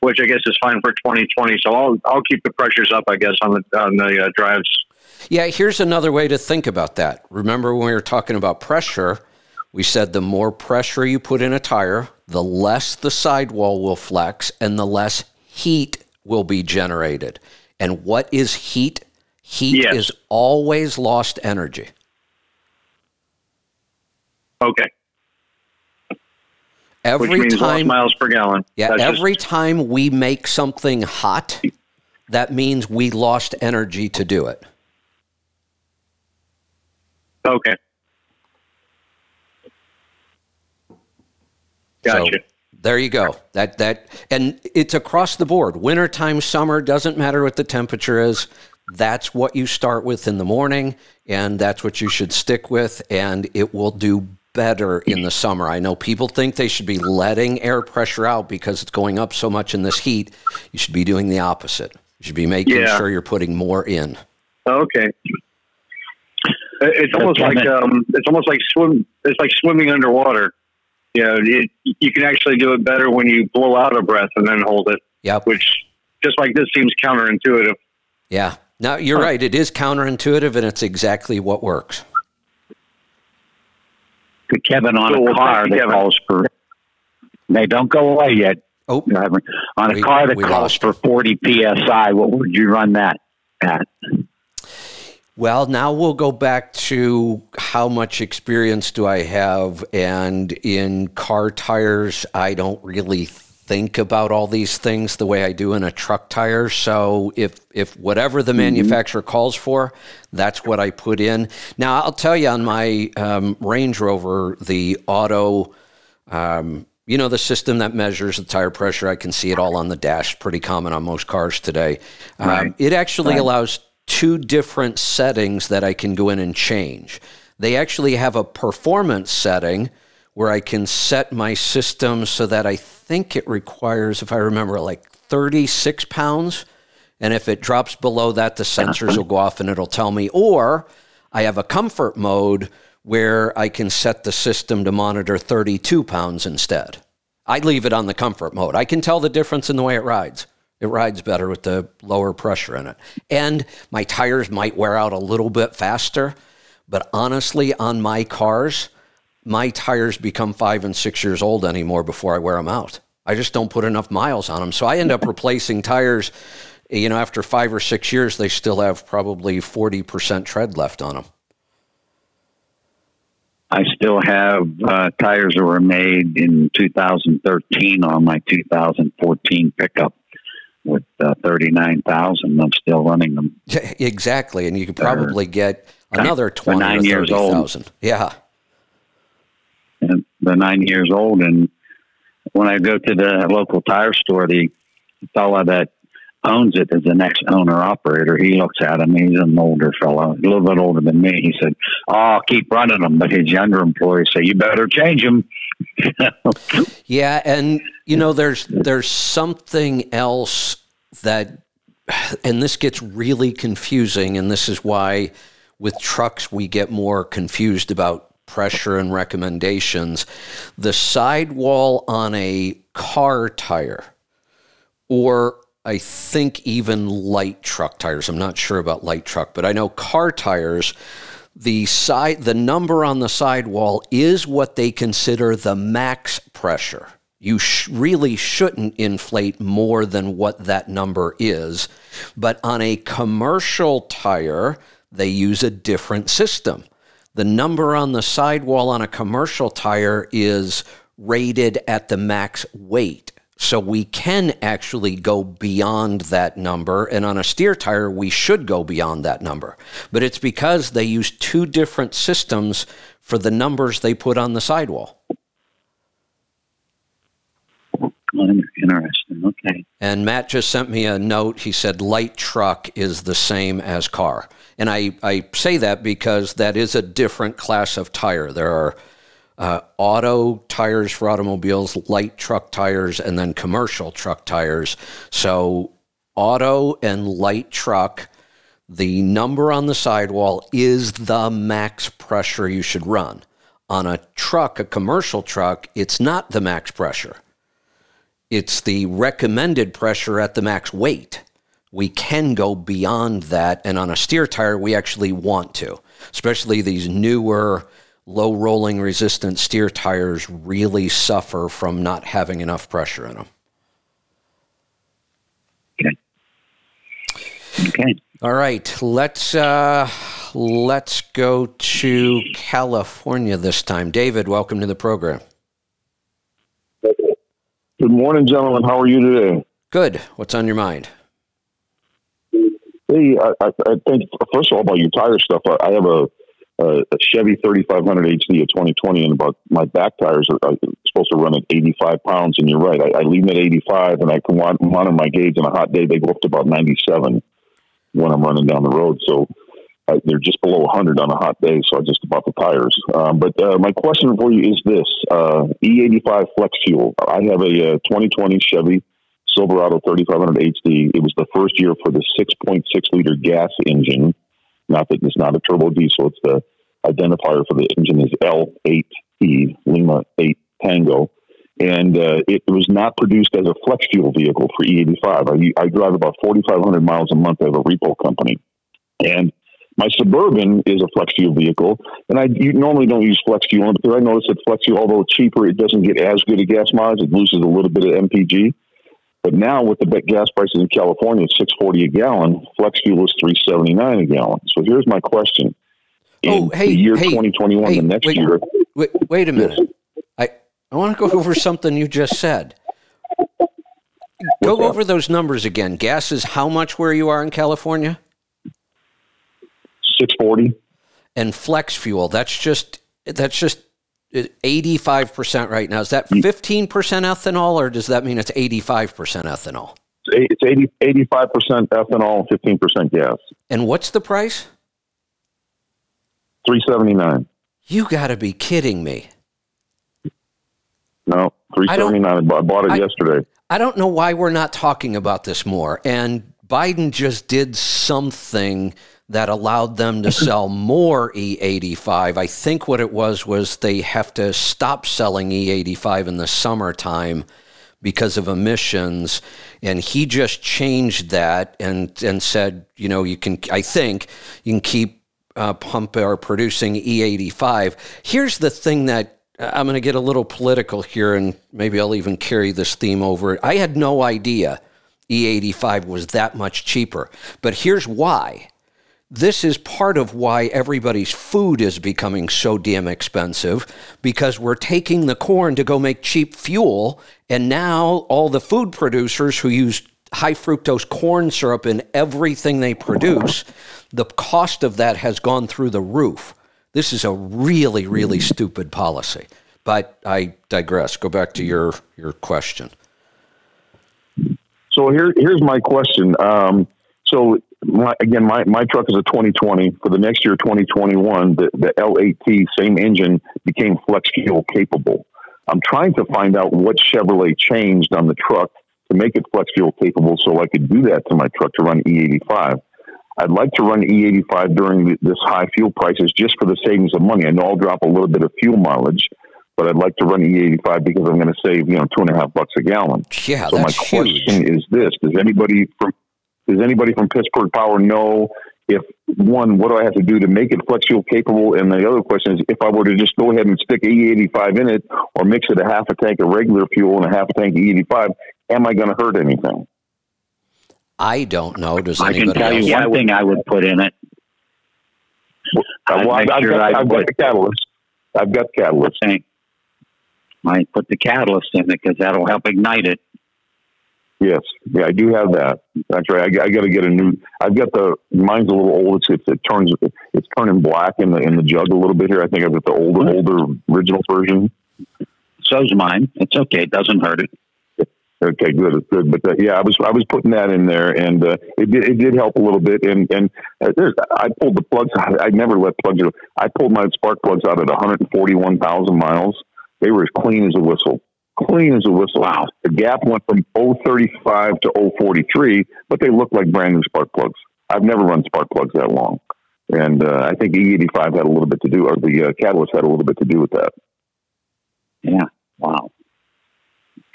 which I guess is fine for 2020. So I'll keep the pressures up, I guess, on the drives. Yeah, here's another way to think about that. Remember when we were talking about pressure, we said the more pressure you put in a tire, the less the sidewall will flex and the less heat will be generated. And what is heat? Heat is always lost energy. Okay. Which means lost miles per gallon. Yeah, every time we make something hot, that means we lost energy to do it. Okay. Gotcha. So There you go. That and it's across the board. Wintertime, summer, doesn't matter what the temperature is. That's what you start with in the morning, and that's what you should stick with, and it will do better in the summer. I know people think they should be letting air pressure out because it's going up so much in this heat. You should be doing the opposite. You should be making sure you're putting more in. Okay. It's almost like it's like swimming underwater. You know, you can actually do it better when you blow out a breath and then hold it. Yep. Which just like this seems counterintuitive. Yeah. No, you're right. It is counterintuitive, and it's exactly what works. To Kevin on a car that calls for. They don't go away yet. Oh, on a car that calls for 40 psi, what would you run that at? Well, now we'll go back to how much experience do I have, and in car tires, I don't really think about all these things the way I do in a truck tire. So if whatever the manufacturer calls for, that's what I put in. Now, I'll tell you on my Range Rover, the auto, the system that measures the tire pressure, I can see it all on the dash, pretty common on most cars today. Right. It actually allows two different settings that I can go in and change. They actually have a performance setting where I can set my system so that I think it requires, if I remember, like 36 pounds. And if it drops below that, the sensors will go off and it'll tell me. Or I have a comfort mode where I can set the system to monitor 32 pounds instead. I leave it on the comfort mode. I can tell the difference in the way it rides. It rides better with the lower pressure in it. And my tires might wear out a little bit faster. But honestly, on my cars, my tires become 5 and 6 years old anymore before I wear them out. I just don't put enough miles on them. So I end up replacing tires, after 5 or 6 years, they still have probably 40% tread left on them. I still have tires that were made in 2013 on my 2014 pickup with 39,000. I'm still running them. Yeah, exactly. And you could probably get another 20 or 30,000. Yeah. And they're 9 years old, and when I go to the local tire store, the fella that owns it is the next owner-operator. He looks at him. He's an older fellow, a little bit older than me. He said, I'll keep running them, but his younger employees say, you better change them. Yeah, and, there's something else that, and this gets really confusing, and this is why with trucks we get more confused about pressure and recommendations. The sidewall on a car tire, or I think even light truck tires, I'm not sure about light truck, but I know car tires, the number on the sidewall is what they consider the max pressure. You really shouldn't inflate more than what that number is. But on a commercial tire, they use a different system. The number on the sidewall on a commercial tire is rated at the max weight. So we can actually go beyond that number. And on a steer tire, we should go beyond that number. But it's because they use two different systems for the numbers they put on the sidewall. Interesting. Okay. And Matt just sent me a note. He said light truck is the same as car. And I say that because that is a different class of tire. There are auto tires for automobiles, light truck tires, and then commercial truck tires. So auto and light truck, the number on the sidewall is the max pressure you should run. On a truck, a commercial truck, it's not the max pressure. It's the recommended pressure at the max weight. We can go beyond that, and on a steer tire, we actually want to. Especially these newer, low-rolling resistant steer tires really suffer from not having enough pressure in them. Okay. All right, let's go to California this time. David, welcome to the program. Good morning, gentlemen. How are you today? Good. What's on your mind? Hey, I think, first of all, about your tire stuff, I have a a Chevy 3500 HD of 2020, and about my back tires are supposed to run at 85 pounds. And you're right, I leave them at 85, and I can monitor my gauge. On a hot day, they go up to about 97 when I'm running down the road. So they're just below 100 on a hot day, so I just bought the tires. But my question for you is this, E85 Flex Fuel. I have a 2020 Chevy Silverado 3500 HD. It was the first year for the 6.6 liter gas engine. Not that it's not a turbo diesel, it's the identifier for the engine is L8T, Lima 8 Tango. And it was not produced as a flex fuel vehicle for E85. I drive about 4,500 miles a month. I have a repo company. And my Suburban is a flex fuel vehicle, and you normally don't use flex fuel, because I noticed that flex fuel, although it's cheaper, it doesn't get as good a gas mileage. It loses a little bit of MPG. But now with the gas prices in California, it's $6.40 a gallon. Flex fuel is $3.79 a gallon. So here's my question. In the year 2021, the next year. Wait a minute. Yes. I want to go over something you just said. Go over those numbers again. Gas is how much where you are in California? $6.40. And flex fuel, that's just 85% right now. Is that 15% ethanol, or does that mean it's 85% ethanol? It's 85% ethanol and 15% gas. And what's the price? $3.79. You got to be kidding me. No, $3.79. I bought it yesterday. I don't know why we're not talking about this more. And Biden just did something that allowed them to sell more E85. I think what it was they have to stop selling E85 in the summertime because of emissions. And he just changed that and said, you know, you can keep producing E85. Here's the thing that I'm going to get a little political here, and maybe I'll even carry this theme over. I had no idea E85 was that much cheaper, but here's why. This is part of why everybody's food is becoming so damn expensive, because we're taking the corn to go make cheap fuel, and now all the food producers who use high fructose corn syrup in everything they produce, the cost of that has gone through the roof. This is a really, really stupid policy. But I digress. Go back to your question. So here's my question. My truck is a 2020. For the next year, 2021, the L8T, same engine, became flex fuel capable. I'm trying to find out what Chevrolet changed on the truck to make it flex fuel capable so I could do that to my truck to run E85. I'd like to run E85 during this high fuel prices just for the savings of money. I know I'll drop a little bit of fuel mileage, but I'd like to run E85 because I'm going to save, $2.50 a gallon. Yeah, so that's my question huge. Is this, does anybody from Pittsburgh Power know if, one, what do I have to do to make it flex fuel capable? And the other question is, if I were to just go ahead and stick E85 in it, or mix it a half a tank of regular fuel and a half a tank of E85, am I going to hurt anything? I don't know. Does anybody? I can tell you one thing I would put in it. I've got the catalyst. I've got catalyst. I put the catalyst in it because that'll help ignite it. Yes, yeah, I do have that. That's right. I got to get a new. I've got the mine's a little old. It's turning black in the jug a little bit here. I think I've got the older original version. So's mine. It's okay. It doesn't hurt it. Okay, good. It's good. But I was putting that in there, and it did help a little bit. And I pulled the plugs out. I never let plugs go. I pulled my spark plugs out at 141,000 miles. They were as clean as a whistle. Clean as a whistle. Wow. The gap went from 0.35 to 0.43, but they looked like brand new spark plugs. I've never run spark plugs that long. And I think E85 had a little bit to do, or the catalyst had a little bit to do with that. Yeah. Wow.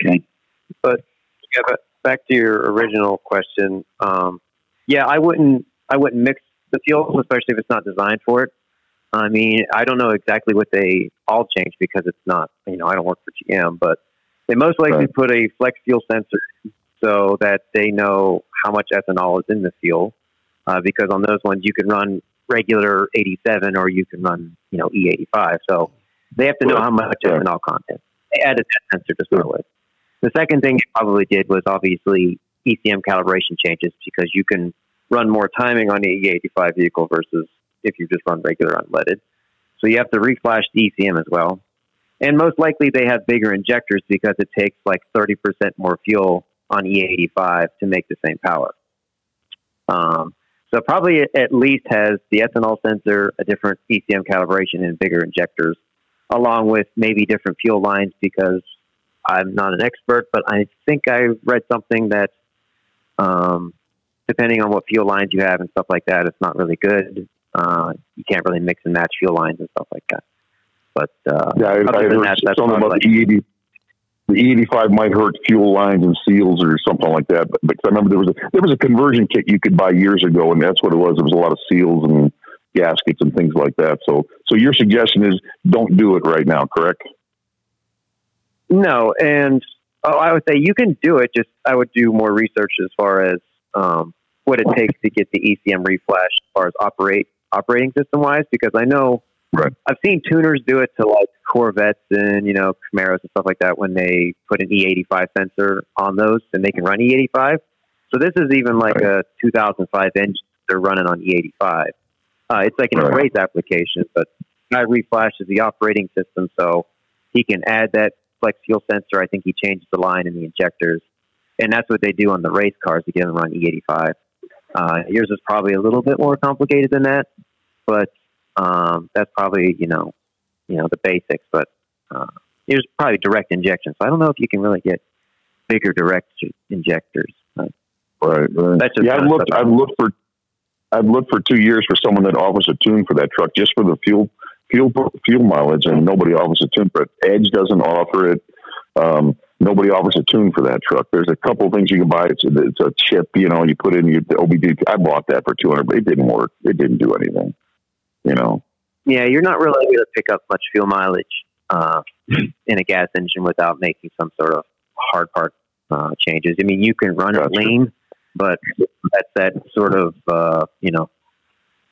Okay. But back to your original question. I wouldn't mix the fuel, especially if it's not designed for it. I mean, I don't know exactly what they all change because it's not, I don't work for GM, but they most likely put a flex fuel sensor so that they know how much ethanol is in the fuel. Because on those ones, you can run regular 87 or you can run, E85. So they have to know how much ethanol content. They added that sensor to start with. The second thing it probably did was obviously ECM calibration changes because you can run more timing on an E85 vehicle versus if you just run regular unleaded. So you have to reflash the ECM as well. And most likely they have bigger injectors because it takes like 30% more fuel on E85 to make the same power. So probably at least has the ethanol sensor, a different ECM calibration, and bigger injectors, along with maybe different fuel lines, because I'm not an expert, but I think I read something that depending on what fuel lines you have and stuff like that, it's not really good. You can't really mix and match fuel lines and stuff like that. But that's the E85 might hurt fuel lines and seals or something like that. But because I remember there was a conversion kit you could buy years ago, and that's what it was. There was a lot of seals and gaskets and things like that. So your suggestion is don't do it right now, correct? No, and I would say you can do it. Just I would do more research as far as what it takes to get the ECM reflashed as far as operating system-wise, because I know right. I've seen tuners do it to like Corvettes and, you know, Camaros and stuff like that when they put an E85 sensor on those and they can run E85. So this is even like right. a 2005 engine they're running on E85. It's like an right. race application, but guy reflashes the operating system so he can add that flex fuel sensor. I think he changes the line in the injectors, and that's what they do on the race cars to get them to run E85. Yours is probably a little bit more complicated than that, but that's probably, you know, the basics, but here's probably direct injection. So I don't know if you can really get bigger direct injectors. Right. That's just I've looked for 2 years for someone that offers a tune for that truck just for the fuel mileage, and nobody offers a tune for it. Edge doesn't offer it. Nobody offers a tune for that truck. There's a couple of things you can buy. It's a chip, you know, you put in your OBD. I bought that for $200, but it didn't work. It didn't do anything. You know, yeah, you're not really going to pick up much fuel mileage in a gas engine without making some sort of hard part changes. I mean, you can run it lean, but that's that sort of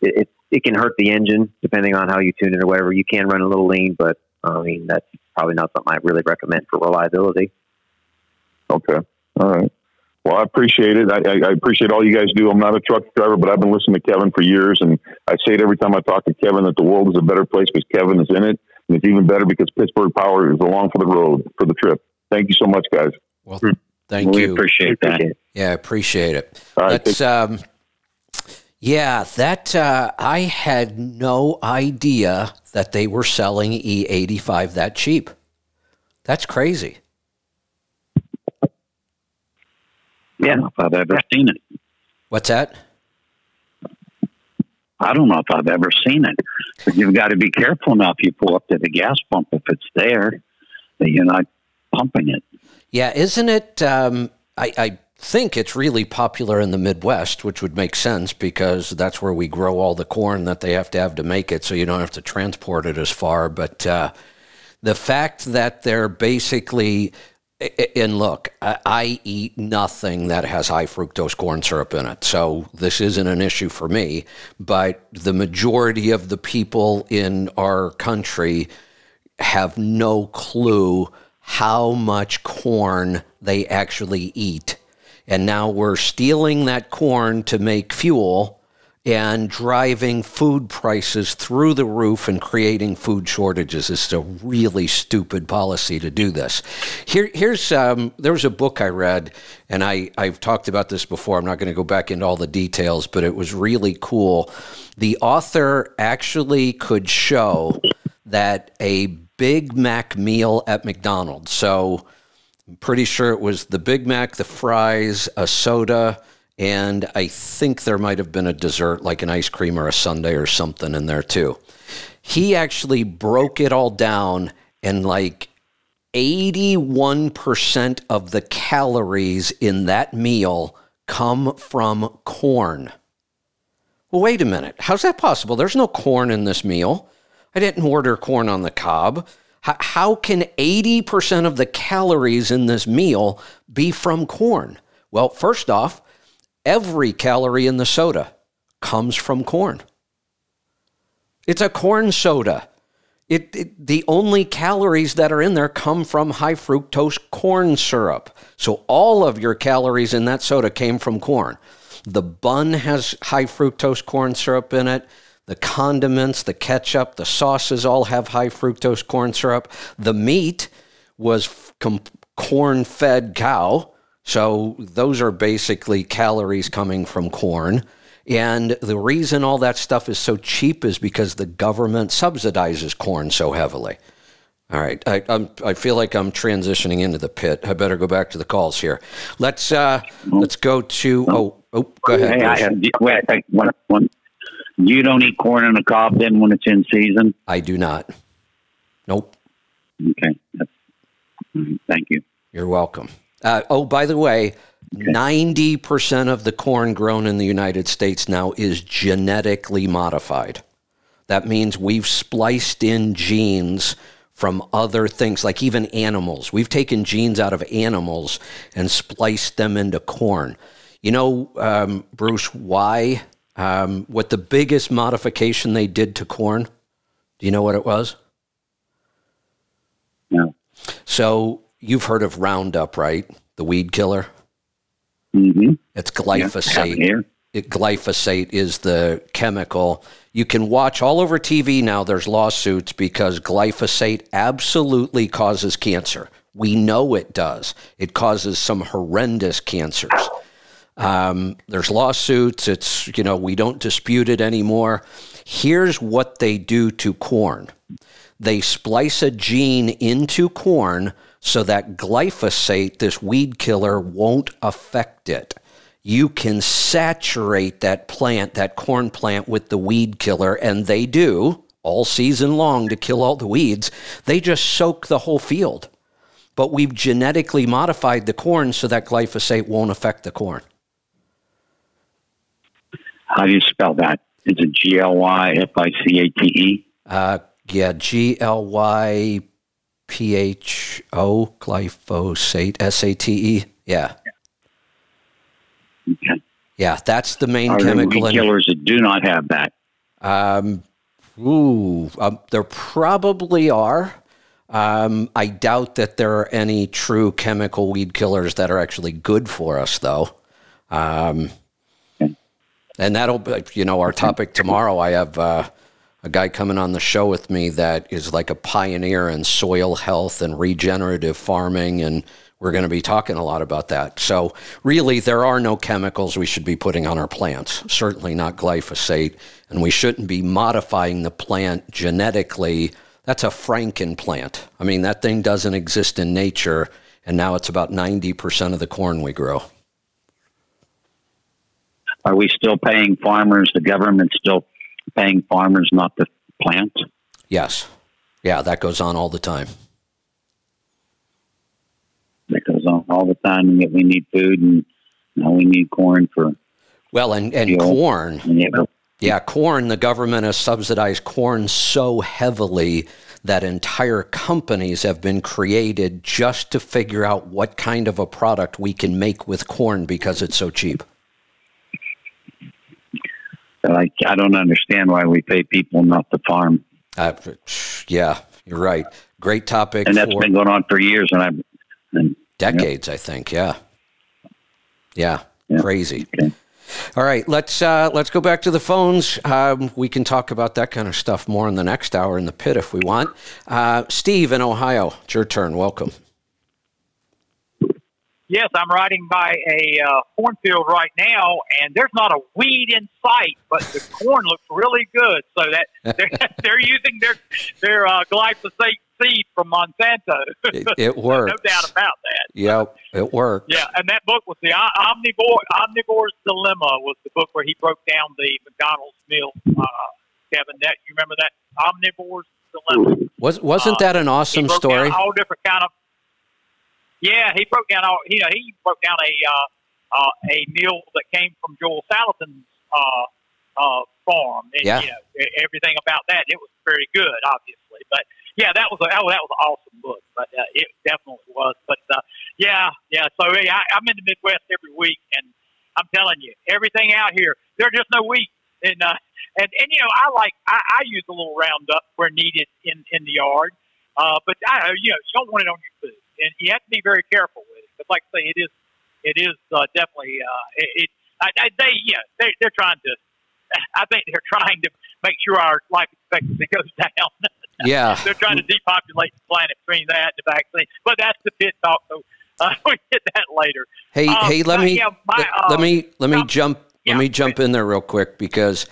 it can hurt the engine depending on how you tune it or whatever. You can run a little lean, but I mean that's probably not something I really recommend for reliability. Okay, all right. Well, I appreciate it. I appreciate all you guys do. I'm not a truck driver, but I've been listening to Kevin for years, and I say it every time I talk to Kevin that the world is a better place because Kevin is in it, and it's even better because Pittsburgh Power is along for the road for the trip. Thank you so much, guys. Well, thank you. We appreciate that. Yeah, appreciate it. All right, I had no idea that they were selling E85 that cheap. That's crazy. Yeah, I don't know if I've ever seen it. What's that? I don't know if I've ever seen it. But you've got to be careful now if you pull up to the gas pump, if it's there, that you're not pumping it. Yeah, isn't it? I think it's really popular in the Midwest, which would make sense because that's where we grow all the corn that they have to make it, so you don't have to transport it as far. But the fact that they're basically... And look, I eat nothing that has high fructose corn syrup in it, so this isn't an issue for me. But the majority of the people in our country have no clue how much corn they actually eat. And now we're stealing that corn to make fuel and driving food prices through the roof and creating food shortages. It's a really stupid policy to do this. There was a book I read, and I've talked about this before. I'm not going to go back into all the details, but it was really cool. The author actually could show that a Big Mac meal at McDonald's, so I'm pretty sure it was the Big Mac, the fries, a soda, and I think there might have been a dessert, like an ice cream or a sundae or something in there too. He actually broke it all down, and like 81% of the calories in that meal come from corn. Well, wait a minute. How's that possible? There's no corn in this meal. I didn't order corn on the cob. How can 80% of the calories in this meal be from corn? Well, first off, every calorie in the soda comes from corn. It's a corn soda. The only calories that are in there come from high fructose corn syrup. So all of your calories in that soda came from corn. The bun has high fructose corn syrup in it. The condiments, the ketchup, the sauces all have high fructose corn syrup. The meat was corn-fed cow. So those are basically calories coming from corn. And the reason all that stuff is so cheap is because the government subsidizes corn so heavily. All right, I feel like I'm transitioning into the pit. I better go back to the calls here. Let's go to go ahead. Hey, I have one. You don't eat corn on the cob then when it's in season? I do not. Nope. Okay. Thank you. You're welcome. By the way, okay. 90% of the corn grown in the United States now is genetically modified. That means we've spliced in genes from other things, like even animals. We've taken genes out of animals and spliced them into corn. You know, Bruce, why? What the biggest modification they did to corn? Do you know what it was? No. So you've heard of Roundup, right? The weed killer. Mm-hmm. It's glyphosate. Yeah, glyphosate is the chemical. You can watch all over TV now. There's lawsuits because glyphosate absolutely causes cancer. We know it does. It causes some horrendous cancers. There's lawsuits. It's, you know, we don't dispute it anymore. Here's what they do to corn. They splice a gene into corn so that glyphosate, this weed killer, won't affect it. You can saturate that plant, that corn plant, with the weed killer, and they do all season long to kill all the weeds. They just soak the whole field. But we've genetically modified the corn so that glyphosate won't affect the corn. How do you spell that? Is it Glyphate? Yeah, Glypho, glyphosate, SATE. Yeah. Okay. Yeah, that's the main chemical. Weed killers that do not have that. There probably are. I doubt that there are any true chemical weed killers that are actually good for us, though. And that'll be, you know, our topic tomorrow. I have a guy coming on the show with me that is like a pioneer in soil health and regenerative farming, and we're going to be talking a lot about that. So really, there are no chemicals we should be putting on our plants, certainly not glyphosate, and we shouldn't be modifying the plant genetically. That's a Franken plant. I mean, that thing doesn't exist in nature, and now it's about 90% of the corn we grow. Are we still paying farmers, the government's still paying farmers not to plant? Yes. Yeah, that goes on all the time. That goes on all the time, and yet we need food, and now we need corn for... Well, and corn... Yeah, corn, the government has subsidized corn so heavily that entire companies have been created just to figure out what kind of a product we can make with corn because it's so cheap. I don't understand why we pay people not to farm. Yeah, you're right. Great topic. And that's been going on for years. And decades, yep. I think, yeah. Yeah, yep. Crazy. Okay. All right, let's go back to the phones. We can talk about that kind of stuff more in the next hour in the pit if we want. Steve in Ohio, it's your turn. Welcome. Yes, I'm riding by a cornfield right now, and there's not a weed in sight, but the corn looks really good. So that they're using their glyphosate seed from Monsanto. It works. No doubt about that. Yep, it works. Yeah, and that book was the Omnivore's Dilemma was the book where he broke down the McDonald's meal. Kevin, you remember that? Omnivore's Dilemma. Wasn't that an awesome story? All different kind of. Yeah, he broke down a meal that came from Joel Salatin's farm, and yeah. You know, everything about that. It was very good, obviously, but yeah, that was an awesome book, but it definitely was. But yeah. So hey, I'm in the Midwest every week, and I'm telling you, everything out here, there's just no wheat, and you know, I use a little Roundup where needed in the yard, but you don't want it on your food. And you have to be very careful with it. But like I say, it is definitely. They're trying to. I think they're trying to make sure our life expectancy goes down. Yeah. They're trying to depopulate the planet between that and the vaccine. But that's the pit talk, so we'll get that later. Hey, let me jump in there real quick, because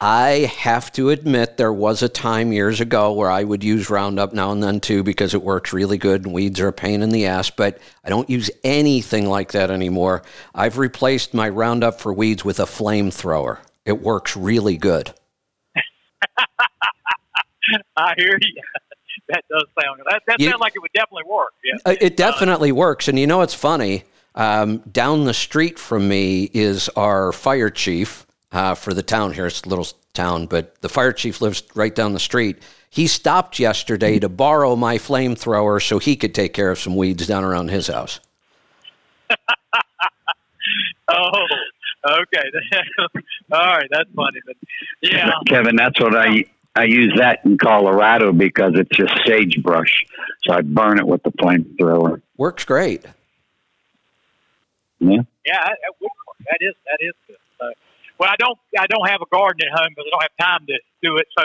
I have to admit there was a time years ago where I would use Roundup now and then too, because it works really good and weeds are a pain in the ass, but I don't use anything like that anymore. I've replaced my Roundup for weeds with a flamethrower. It works really good. I hear you. That does sound good. That sounds like it would definitely work. Yeah. It definitely works. And you know, it's funny. Down the street from me is our fire chief for the town here. It's a little town, but the fire chief lives right down the street. He stopped yesterday to borrow my flamethrower so he could take care of some weeds down around his house. Oh, okay. All right. That's funny. But yeah, Kevin, that's what I use that in Colorado because it's just sagebrush. So I burn it with the flamethrower. Works great. Yeah. Yeah, that is good. So, well, I don't have a garden at home because I don't have time to do it. So,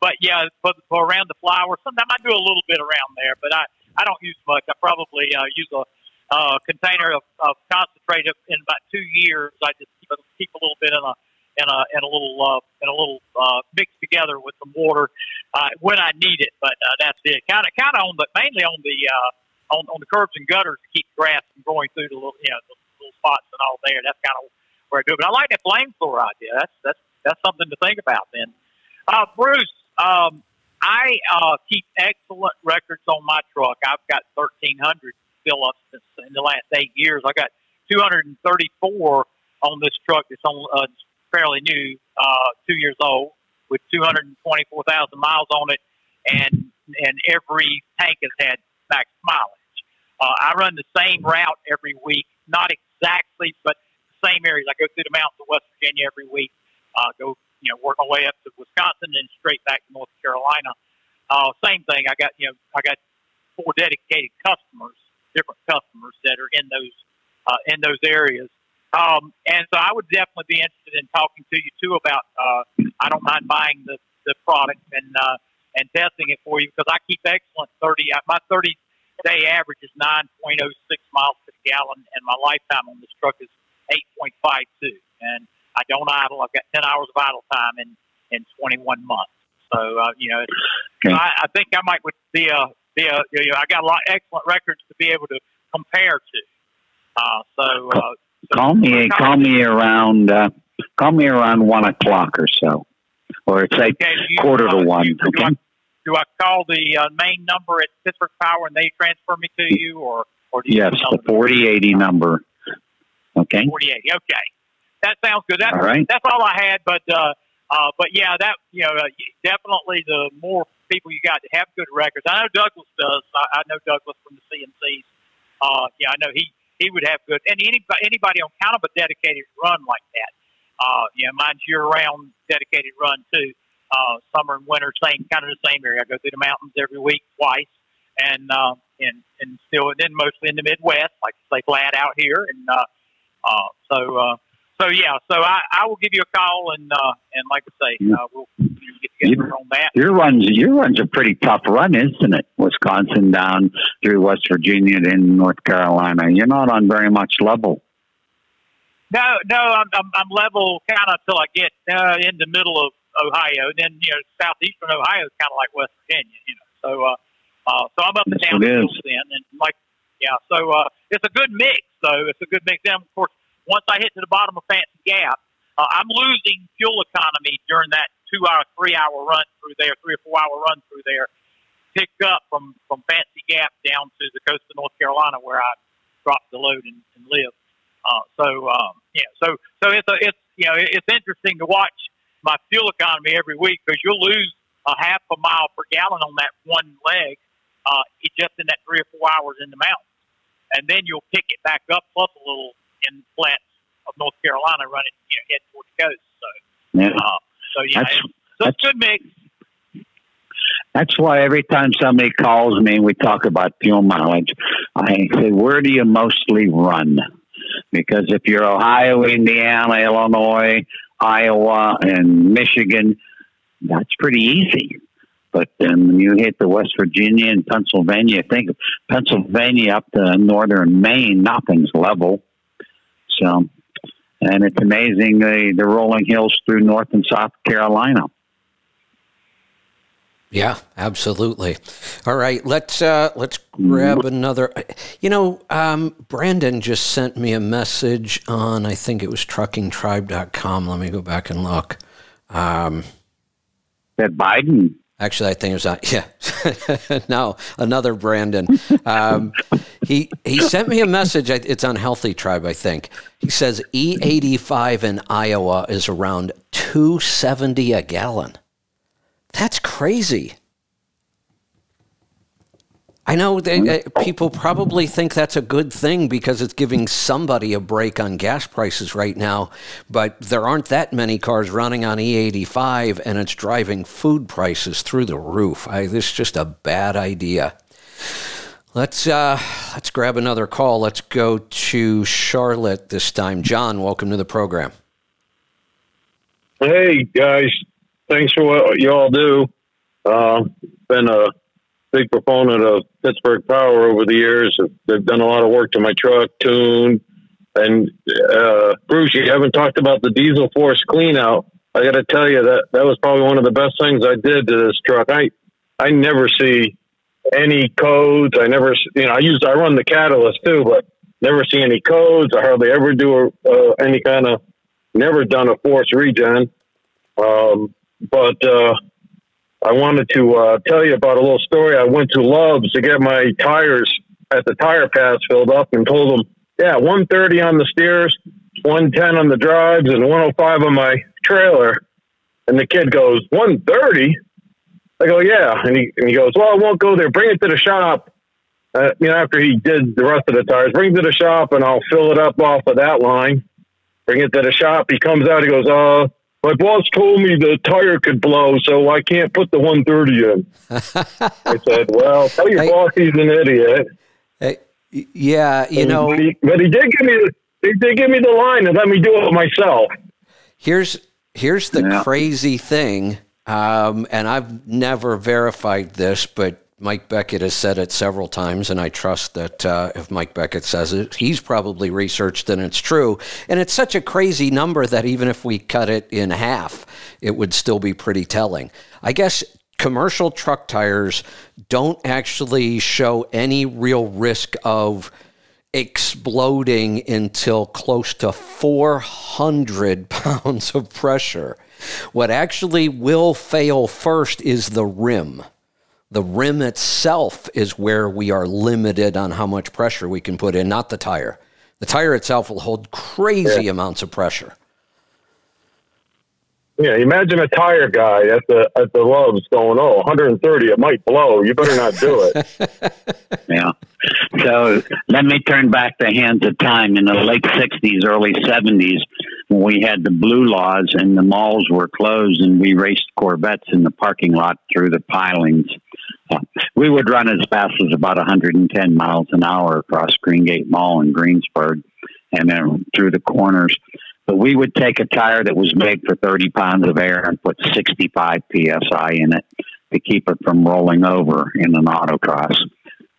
but yeah, for around the flowers, sometimes I do a little bit around there, but I don't use much. I probably use a container of concentrate in about 2 years. I just keep a little bit in a little mixed together with some water when I need it. But that's it. Kind of mainly on the curbs and gutters to keep the grass from going through the little spots and all there. That's kind of where I do it. But I like that flamethrower idea. That's something to think about. Then, Bruce, I keep excellent records on my truck. I've got 1,300 fill ups in the last 8 years. I got 234 on this truck that's on. Fairly new, 2 years old, with 224,000 miles on it, and every tank has had max mileage. I run the same route every week, not exactly, but the same areas. I go through the mountains of West Virginia every week. Go, work my way up to Wisconsin and straight back to North Carolina. Same thing. I got four dedicated customers, different customers that are in those areas. And so I would definitely be interested in talking to you too about, I don't mind buying the product and testing it for you, because I keep excellent 30. My 30-day average is 9.06 miles to the gallon, and my lifetime on this truck is 8.52. And I don't idle. I've got 10 hours of idle time in 21 months. So, okay. So I think I might be I got a lot of excellent records to be able to compare to. Call me around 1 o'clock or so, or it's like quarter to one. Okay. Do I call the main number at Pittsburgh Power and they transfer me to you, or do you? Yes, the 4080 number. Okay. 4080. Okay, that sounds good. That's all right. That's all I had, but yeah, that definitely the more people you got to have good records. I know Douglas does. I know Douglas from the CNCs. I know he. He would have good, and anybody on kind of a dedicated run like that. Mine's year-round dedicated run too. Summer and winter, same kind of the same area. I go through the mountains every week twice, and still, and then mostly in the Midwest, like I say, flat out here. And so I will give you a call, and like I say, we'll get together on that. Your run's a pretty tough run, isn't it? Wisconsin down through West Virginia to North Carolina. You're not on very much level. No, I'm level kind of till I get in the middle of Ohio, and then southeastern Ohio is kind of like West Virginia, So I'm up and down then, and it's a good mix. So it's a good mix. Then of course, once I hit to the bottom of Fancy Gap, I'm losing fuel economy during that 3 or 4 hour run through there. Pick up from Fancy Gap down to the coast of North Carolina, where I drop the load and live. It's interesting to watch my fuel economy every week, because you'll lose a half a mile per gallon on that one leg, just in that 3 or 4 hours in the mountains, and then you'll pick it back up plus a little in flats of North Carolina, running head toward the coast. So, it's a good mix. That's why every time somebody calls me and we talk about fuel mileage, I say, where do you mostly run? Because if you're Ohio, Indiana, Illinois, Iowa, and Michigan, that's pretty easy. But then when you hit the West Virginia and Pennsylvania, think of Pennsylvania up to northern Maine, nothing's level. So, and it's amazing the rolling hills through North and South Carolina. Yeah, absolutely. All right, let's grab another. You know, Brandon just sent me a message on, I think it was truckingtribe.com. Let me go back and look. That Biden. Actually, I think it was on. Yeah, no, another Brandon. He sent me a message. It's on Healthy Tribe, I think. He says E85 in Iowa is around $2.70 a gallon. That's crazy. I know people probably think that's a good thing because it's giving somebody a break on gas prices right now, but there aren't that many cars running on E85, and it's driving food prices through the roof. This is just a bad idea. Let's grab another call. Let's go to Charlotte this time. John, welcome to the program. Hey, guys. Thanks for what you all do. Been a big proponent of Pittsburgh Power over the years. They've done a lot of work to my truck, tune. And Bruce, you haven't talked about the diesel force clean out. I got to tell you that was probably one of the best things I did to this truck. I never see any codes. I run the catalyst too, but never see any codes. I hardly ever do never done a force regen. But I wanted to tell you about a little story. I went to Love's to get my tires at the tire pass filled up and told them, 130 on the steers, 110 on the drives, and 105 on my trailer. And the kid goes, 130? I go, yeah. And he goes, well, I won't go there. Bring it to the shop. After he did the rest of the tires, bring it to the shop, and I'll fill it up off of that line. Bring it to the shop. He comes out. He goes, my boss told me the tire could blow, so I can't put the 130 in. I said, well, tell your boss he's an idiot. But he did give me the line and let me do it myself. Here's the crazy thing, and I've never verified this, but Mike Beckett has said it several times, and I trust that if Mike Beckett says it, he's probably researched and it's true. And it's such a crazy number that even if we cut it in half, it would still be pretty telling. I guess commercial truck tires don't actually show any real risk of exploding until close to 400 pounds of pressure. What actually will fail first is the rim. The rim itself is where we are limited on how much pressure we can put in, not the tire. The tire itself will hold crazy amounts of pressure. Yeah, imagine a tire guy at the Love's going, 130, it might blow. You better not do it. Yeah. So let me turn back the hands of time. In the late 60s, early 70s, when we had the blue laws and the malls were closed and we raced Corvettes in the parking lot through the pilings. We would run as fast as about 110 miles an hour across Greengate Mall in Greensburg and then through the corners. But we would take a tire that was made for 30 pounds of air and put 65 PSI in it to keep it from rolling over in an autocross.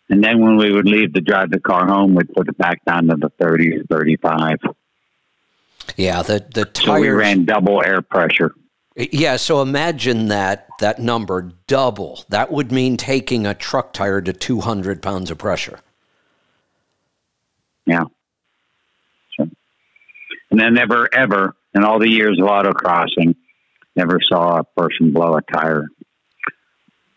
And then when we would leave to drive the car home, we'd put it back down to the 30 or 35. Yeah, the tires. So we ran double air pressure. Yeah, so imagine that number, double. That would mean taking a truck tire to 200 pounds of pressure. Yeah. Sure. And I never, ever, in all the years of autocrossing, never saw a person blow a tire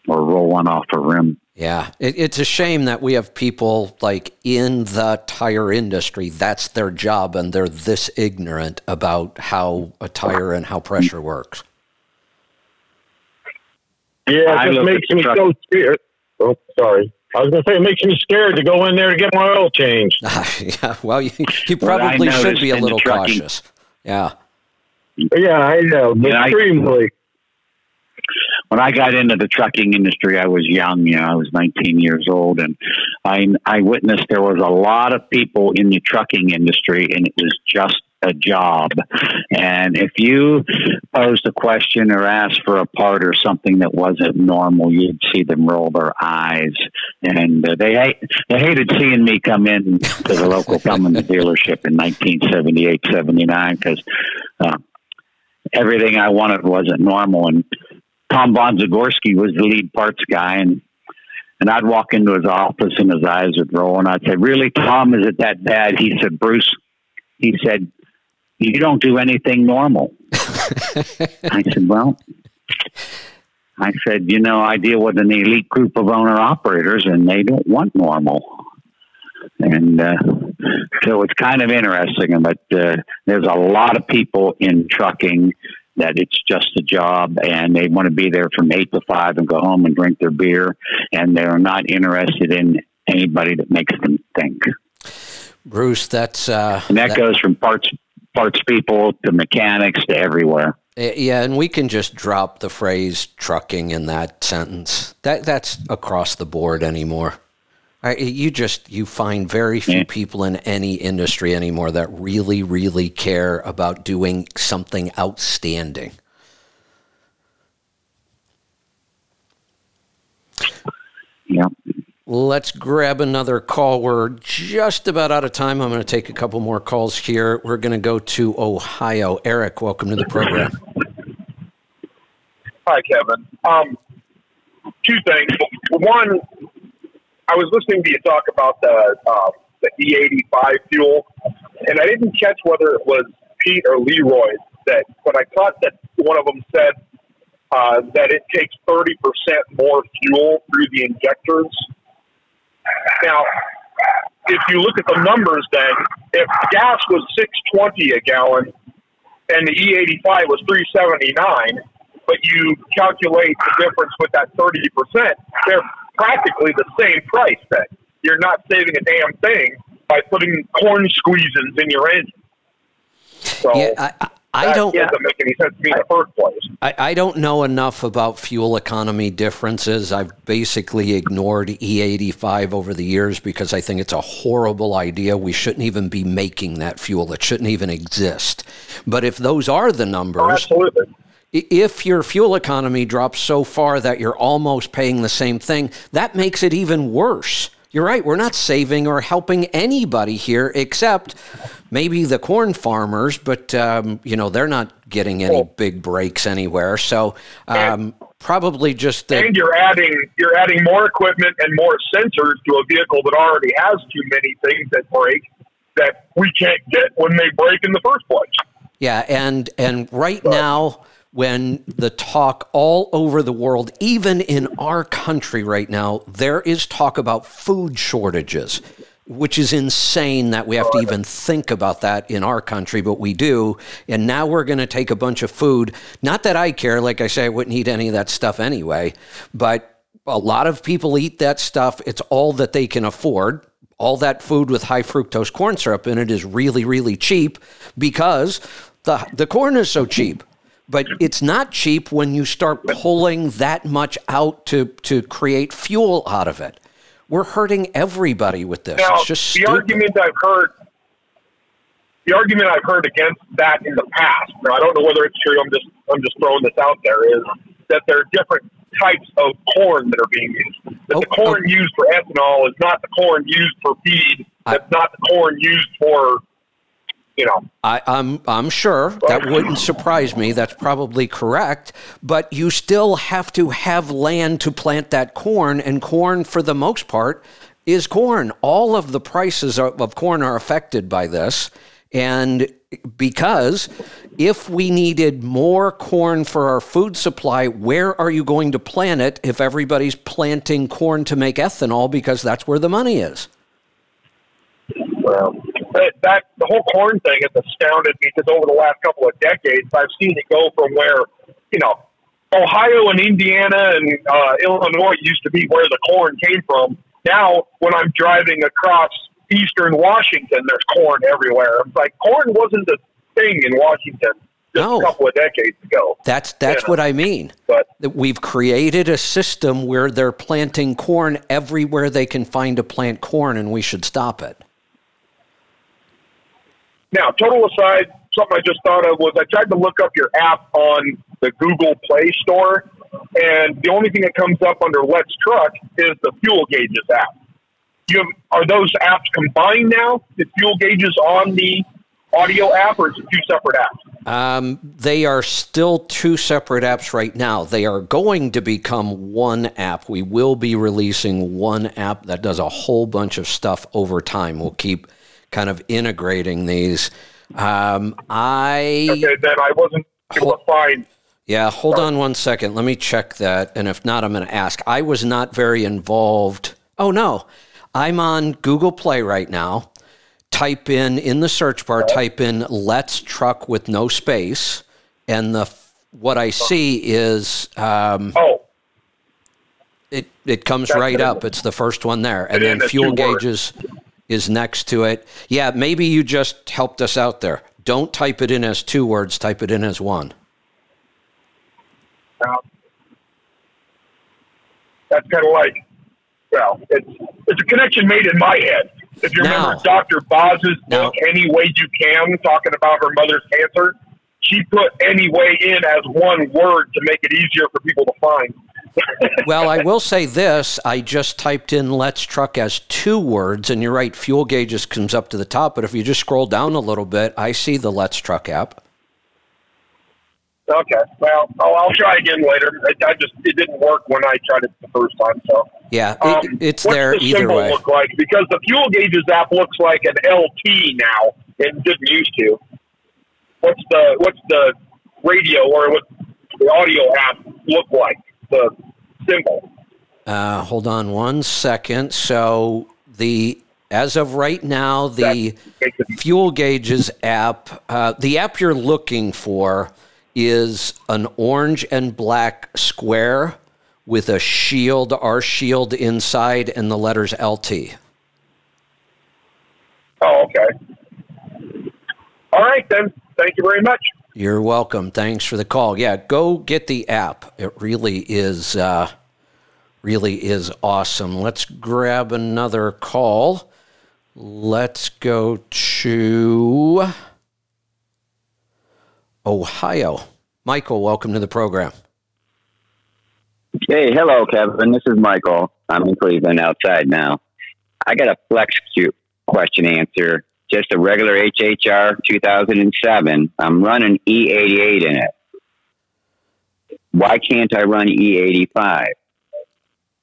or roll one off a rim. Yeah, it's a shame that we have people like in the tire industry, that's their job, and they're this ignorant about how a tire and how pressure works. Yeah, it just makes me so scared. Oh, sorry. I was going to say, it makes me scared to go in there to get my oil changed. Yeah, well, you probably should be a little cautious. Yeah. Yeah, I know, extremely. When I got into the trucking industry, I was young. I was 19 years old, and I witnessed there was a lot of people in the trucking industry, and it was just a job. And if you posed a question or asked for a part or something that wasn't normal, you'd see them roll their eyes. And they hated seeing me come in to the local Cummins dealership in 1978, 79, because everything I wanted wasn't normal. And Tom Von Zagorski was the lead parts guy, and I'd walk into his office and his eyes would roll, and I'd say, "Really, Tom, is it that bad?" He said, "Bruce," he said, "you don't do anything normal." I said, "Well," I said, "you know, I deal with an elite group of owner-operators, and they don't want normal." And so it's kind of interesting, but there's a lot of people in trucking that it's just a job, and they want to be there from 8 to 5 and go home and drink their beer, and they're not interested in anybody that makes them think. Bruce, that's... and that goes from parts people to mechanics to everywhere. Yeah, and we can just drop the phrase trucking in that sentence. That's across the board anymore. You find very few people in any industry anymore that really, really care about doing something outstanding. Yeah. Let's grab another call. We're just about out of time. I'm going to take a couple more calls here. We're going to go to Ohio. Eric, welcome to the program. Hi, Kevin. Two things. One, I was listening to you talk about the E85 fuel, and I didn't catch whether it was Pete or Leroy that, but I caught that one of them said that it takes 30% more fuel through the injectors. Now, if you look at the numbers, then if gas was $6.20 a gallon and the E85 was $3.79, but you calculate the difference with that 30%, they're practically the same price. That you're not saving a damn thing by putting corn squeezins in your engine. So yeah, I don't. Doesn't make any sense to me in the first place. I don't know enough about fuel economy differences. I've basically ignored E85 over the years because I think it's a horrible idea. We shouldn't even be making that fuel. It shouldn't even exist. But if those are the numbers, oh, absolutely. If your fuel economy drops so far that you're almost paying the same thing, that makes it even worse. You're right. We're not saving or helping anybody here except maybe the corn farmers, but, you know, they're not getting any big breaks anywhere. So probably just... and you're adding more equipment and more sensors to a vehicle that already has too many things that break that we can't get when they break in the first place. Yeah. And right now... when the talk all over the world, even in our country right now, there is talk about food shortages, which is insane that we have to even think about that in our country, but we do. And now we're going to take a bunch of food. Not that I care. Like I say, I wouldn't eat any of that stuff anyway, but a lot of people eat that stuff. It's all that they can afford. All that food with high fructose corn syrup in it is really, really cheap because the corn is so cheap. But it's not cheap when you start pulling that much out to create fuel out of it. We're hurting everybody with this. Now, it's just stupid. The argument I've heard against that in the past, now I don't know whether it's true, I'm just throwing this out there, is that there are different types of corn that are being used. That the corn used for ethanol is not the corn used for feed, that's not the corn used for... You know, I'm sure that wouldn't surprise me. That's probably correct. But you still have to have land to plant that corn, and corn, for the most part, is corn. All of the prices of corn are affected by this. And because if we needed more corn for our food supply, where are you going to plant it if everybody's planting corn to make ethanol because that's where the money is? Well, the whole corn thing has astounded me because over the last couple of decades, I've seen it go from where, you know, Ohio and Indiana and Illinois used to be where the corn came from. Now, when I'm driving across eastern Washington, there's corn everywhere. It's like corn wasn't a thing in Washington a couple of decades ago. That's what I mean. But we've created a system where they're planting corn everywhere they can find to plant corn, and we should stop it. Now, total aside, something I just thought of was I tried to look up your app on the Google Play Store, and the only thing that comes up under Let's Truck is the Fuel Gauges app. Are those apps combined now? Is Fuel Gauges on the audio app, or is it two separate apps? They are still two separate apps right now. They are going to become one app. We will be releasing one app that does a whole bunch of stuff over time. We'll keep kind of integrating these. Okay, then I wasn't able to find... Yeah, hold on one second. Let me check that, and if not, I'm going to ask. I was not very involved. Oh, no. I'm on Google Play right now. Type in the search bar, type in Let's Truck with no space, and what I see is it comes right up. It's the first one there, and then Fuel Gauges is next to it. Yeah, maybe you just helped us out there. Don't type it in as two words. Type it in as one. That's kind of like, well, it's a connection made in my head. If you remember Dr. Boz's book, Any Way You Can, talking about her mother's cancer, she put any way in as one word to make it easier for people to find. Well, I will say this. I just typed in Let's Truck as two words, and you're right, Fuel Gauges comes up to the top, but if you just scroll down a little bit, I see the Let's Truck app. Okay. Well, I'll try again later. It didn't work when I tried it the first time. So yeah, it's there either way. What's the symbol look like? Because the Fuel Gauges app looks like an LT now. It didn't used to. What's the radio or what the audio app look like? The symbol. Hold on one second. So as of right now, the Fuel Gauges app, the app you're looking for, is an orange and black square with a shield, our shield inside, and the letters LT. Oh, okay. All right, then. Thank you very much. You're welcome. Thanks for the call. Yeah, go get the app. It really is awesome. Let's grab another call. Let's go to... Ohio. Michael, welcome to the program. Hey, hello, Kevin. This is Michael. I'm in Cleveland outside now. I got a flex question answer, just a regular HHR 2007. I'm running E88 in it. Why can't I run E85?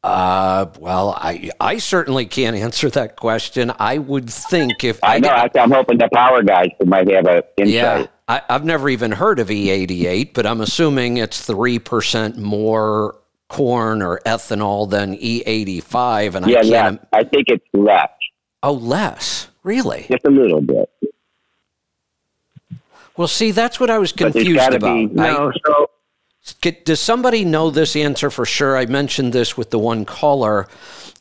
Well, I certainly can't answer that question. I would think if I know, I'm hoping the power guys might have an insight. Yeah, I've never even heard of E88, but I'm assuming it's 3% more corn or ethanol than E85. And I think it's less. Oh, less? Really? Just a little bit. Well, see, that's what I was confused about. Does somebody know this answer for sure? I mentioned this with the one caller.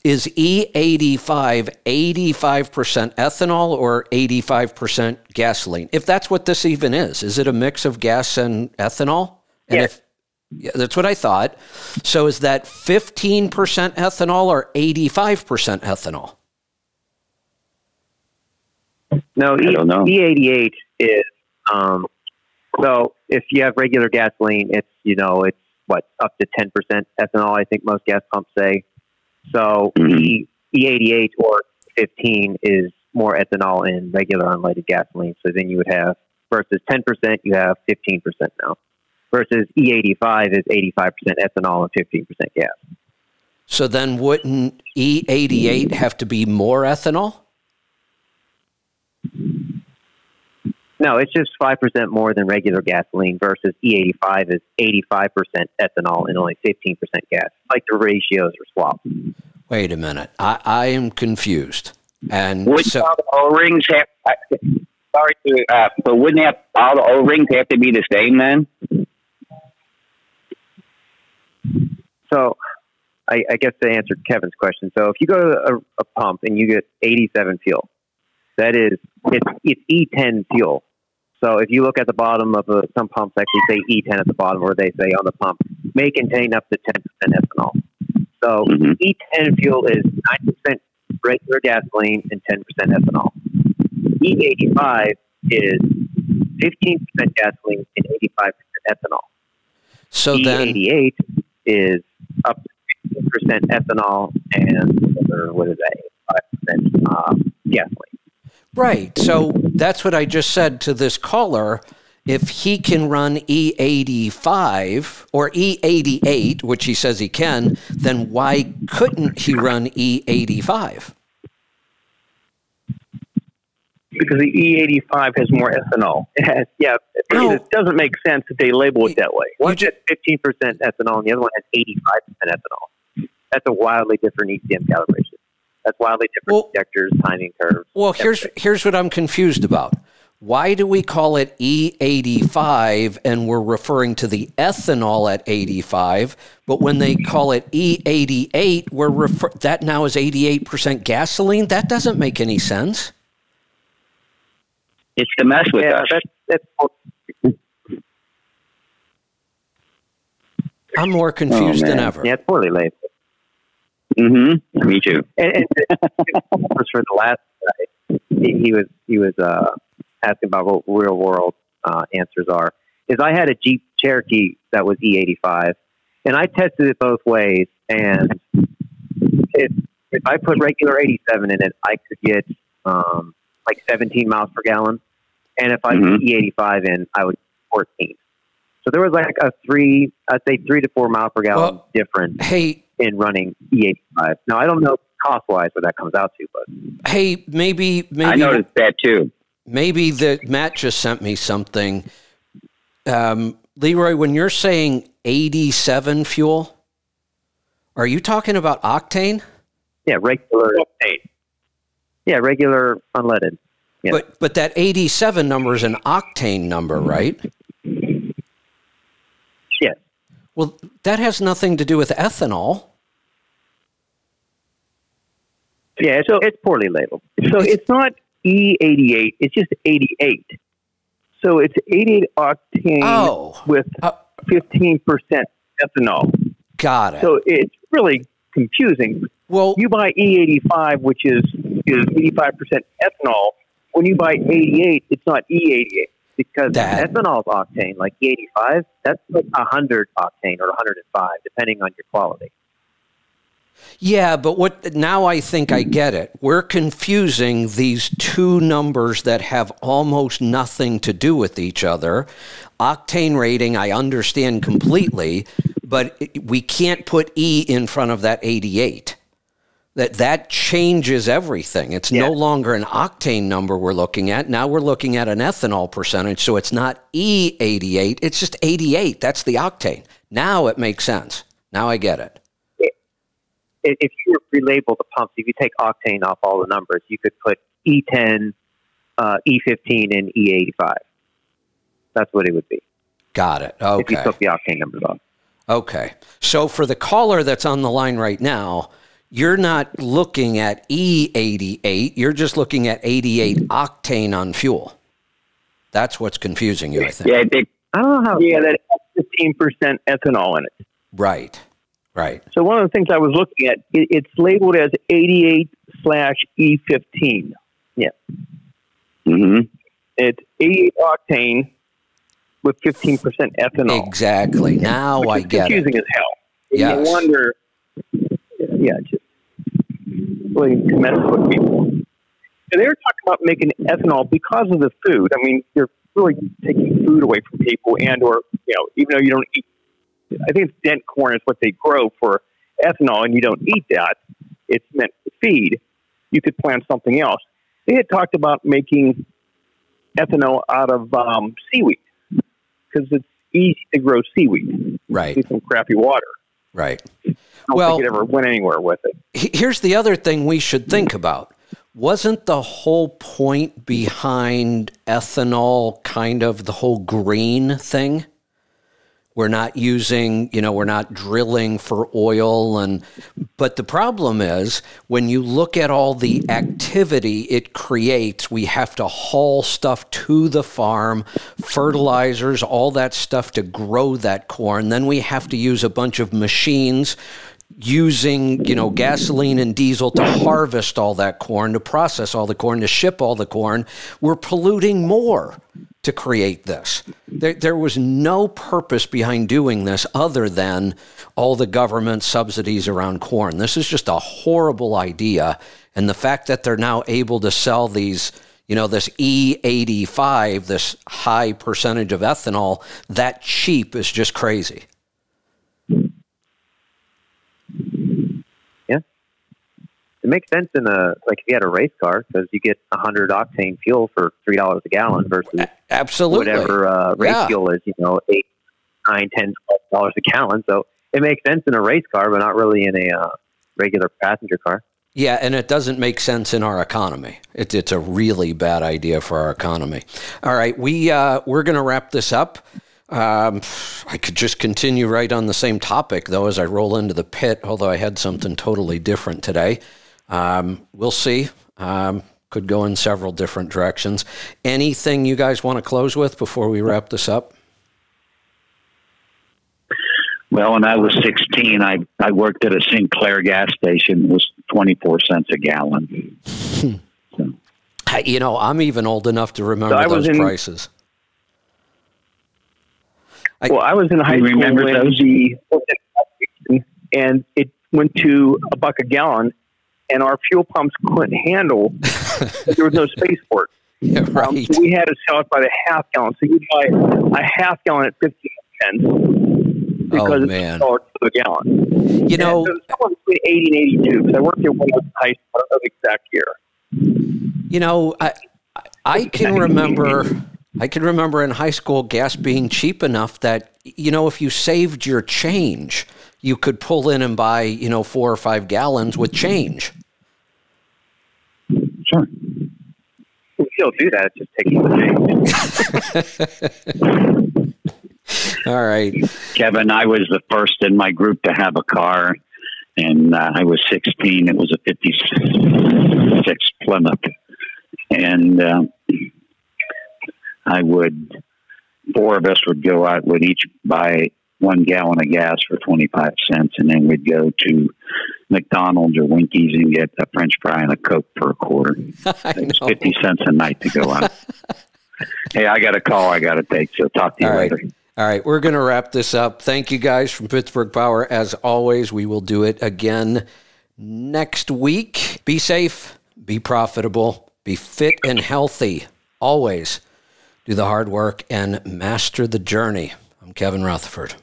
Is E85 85% ethanol or 85% gasoline? If that's what this even is it a mix of gas and ethanol? And yeah, that's what I thought. So is that 15% ethanol or 85% ethanol? No, I don't know. E88 is... so if you have regular gasoline, it's up to 10% ethanol, I think most gas pumps say. So E88 or 15 is more ethanol in regular unleaded gasoline. So then you would have, versus 10%, you have 15% now. Versus E85 is 85% ethanol and 15% gas. So then wouldn't E88 have to be more ethanol? No, it's just 5% more than regular gasoline versus E85 is 85% ethanol and only 15% gas. Like the ratios are swapped. Wait a minute. I am confused. And all the O-rings have... Sorry, but wouldn't all the O-rings have to be the same then? So I guess to answer Kevin's question. So if you go to a pump and you get 87 fuel, that is, it's E10 fuel. So if you look at the bottom of some pumps actually say E10 at the bottom, or they say on the pump, may contain up to 10% ethanol. So E10 fuel is 9% regular gasoline and 10% ethanol. E85 is 15% gasoline and 85% ethanol. So then, E88 is up to 15% ethanol and what is that, 85% gasoline. Right. So that's what I just said to this caller. If he can run E85 or E88, which he says he can, then why couldn't he run E85? Because the E85 has more ethanol. Yeah, no. It doesn't make sense that they label it that way. One has 15% ethanol and the other one has 85% ethanol. That's a wildly different ECM calibration. That's wildly different sectors, timing curves. Well, here's what I'm confused about. Why do we call it E85 and we're referring to the ethanol at 85, but when they call it E88, that now is 88% gasoline? That doesn't make any sense. It's to mess with us. That's I'm more confused than ever. Yeah, it's poorly labeled. Mm-hmm. Me too. And for the last guy, he was asking about what real world answers are. Is I had a Jeep Cherokee that was E85, and I tested it both ways. And if I put regular 87 in it, I could get 17 miles per gallon, and if I put E85 in, I would 14. So there was like I'd say 3 to 4 mile per gallon difference in running E85. Now I don't know cost wise what that comes out to, but hey, maybe I noticed that too. Maybe that Matt just sent me something, Leroy. When you're saying 87 fuel, are you talking about octane? Yeah, regular octane. Yeah, regular unleaded. Yeah. But that 87 number is an octane number, right? Yes. Well, that has nothing to do with ethanol. Yeah, so it's poorly labeled. So it's not E88, it's just 88. So it's 88 octane with 15% ethanol. Got it. So it's really confusing. Well, you buy E85, which is 85% ethanol. When you buy 88, it's not E88 because ethanol is octane, like E85. That's like 100 octane or 105, depending on your quality. Yeah, but now I think I get it. We're confusing these two numbers that have almost nothing to do with each other. Octane rating, I understand completely, but we can't put E in front of that 88. That changes everything. It's no longer an octane number we're looking at. Now we're looking at an ethanol percentage, so it's not E88. It's just 88. That's the octane. Now it makes sense. Now I get it. If you relabel the pumps, if you take octane off all the numbers, you could put E10, E15, and E85. That's what it would be. Got it. Okay. If you took the octane numbers off. Okay. So for the caller that's on the line right now, you're not looking at E88. You're just looking at 88 octane on fuel. That's what's confusing you, I think. Yeah, I don't know how. Yeah, that has 15% ethanol in it. Right. Right. So one of the things I was looking at, it's labeled as 88/E15. Yeah. Mm-hmm. It's 88 octane with 15% ethanol. Exactly. Now I get it. It's confusing as hell. Yes. No wonder. Yeah. Just really mess with people. And they were talking about making ethanol because of the food. I mean, you're really taking food away from people, and or even though you don't eat. I think it's dent corn is what they grow for ethanol, and you don't eat that. It's meant to feed. You could plant something else. They had talked about making ethanol out of seaweed because it's easy to grow seaweed. Right. With some crappy water. Right. I don't think it ever went anywhere with it. Here's the other thing we should think about. Wasn't the whole point behind ethanol kind of the whole green thing? We're not using, we're not drilling for oil. But the problem is when you look at all the activity it creates, we have to haul stuff to the farm, fertilizers, all that stuff to grow that corn. Then we have to use a bunch of machines using, you know, gasoline and diesel to harvest all that corn, to process all the corn, to ship all the corn. We're polluting more to create this. There was no purpose behind doing this other than all the government subsidies around corn. This is just a horrible idea. And the fact that they're now able to sell these, you know, this E85, this high percentage of ethanol, that cheap is just crazy. Yeah. It makes sense in a, like if you had a race car, because you get 100 octane fuel for $3 a gallon versus absolutely whatever race fuel is, you know, $8, $9, $10, $12 a gallon. So it makes sense in a race car, but not really in a regular passenger car. Yeah, and it doesn't make sense in our economy. It's a really bad idea for our economy. All right, we're going to wrap this up. I could just continue right on the same topic, though, as I roll into the pit, although I had something totally different today. We'll see. Could go in several different directions. Anything you guys want to close with before we wrap this up? Well, when I was 16, I worked at a Sinclair gas station. It was 24 cents a gallon. So. You know, I'm even old enough to remember those prices. I was in high school and it went to $1 a gallon, and our fuel pumps couldn't handle. There was no space for it. Yeah, right. So we had to sell it by the half gallon. So you'd buy a half gallon at 15 cents. Because it's a gallon. You know, so someone between 80 and 82, because I worked here when I was in high school. I don't know the exact year. You know, I can remember. I can remember in high school gas being cheap enough that, you know, if you saved your change, you could pull in and buy, you know, 4 or 5 gallons with change. Sure. We still do that. It's just taking the change. All right, Kevin, I was the first in my group to have a car, and I was 16. It was a 56 Plymouth, and four of us would go out, would each buy 1 gallon of gas for 25 cents, and then we'd go to McDonald's or Winkies and get a French fry and a Coke for a quarter. It was 50 cents a night to go out. Hey, I got a call I got to take, so talk to you later. All right, we're going to wrap this up. Thank you guys from Pittsburgh Power. As always, we will do it again next week. Be safe, be profitable, be fit and healthy. Always do the hard work and master the journey. I'm Kevin Rutherford.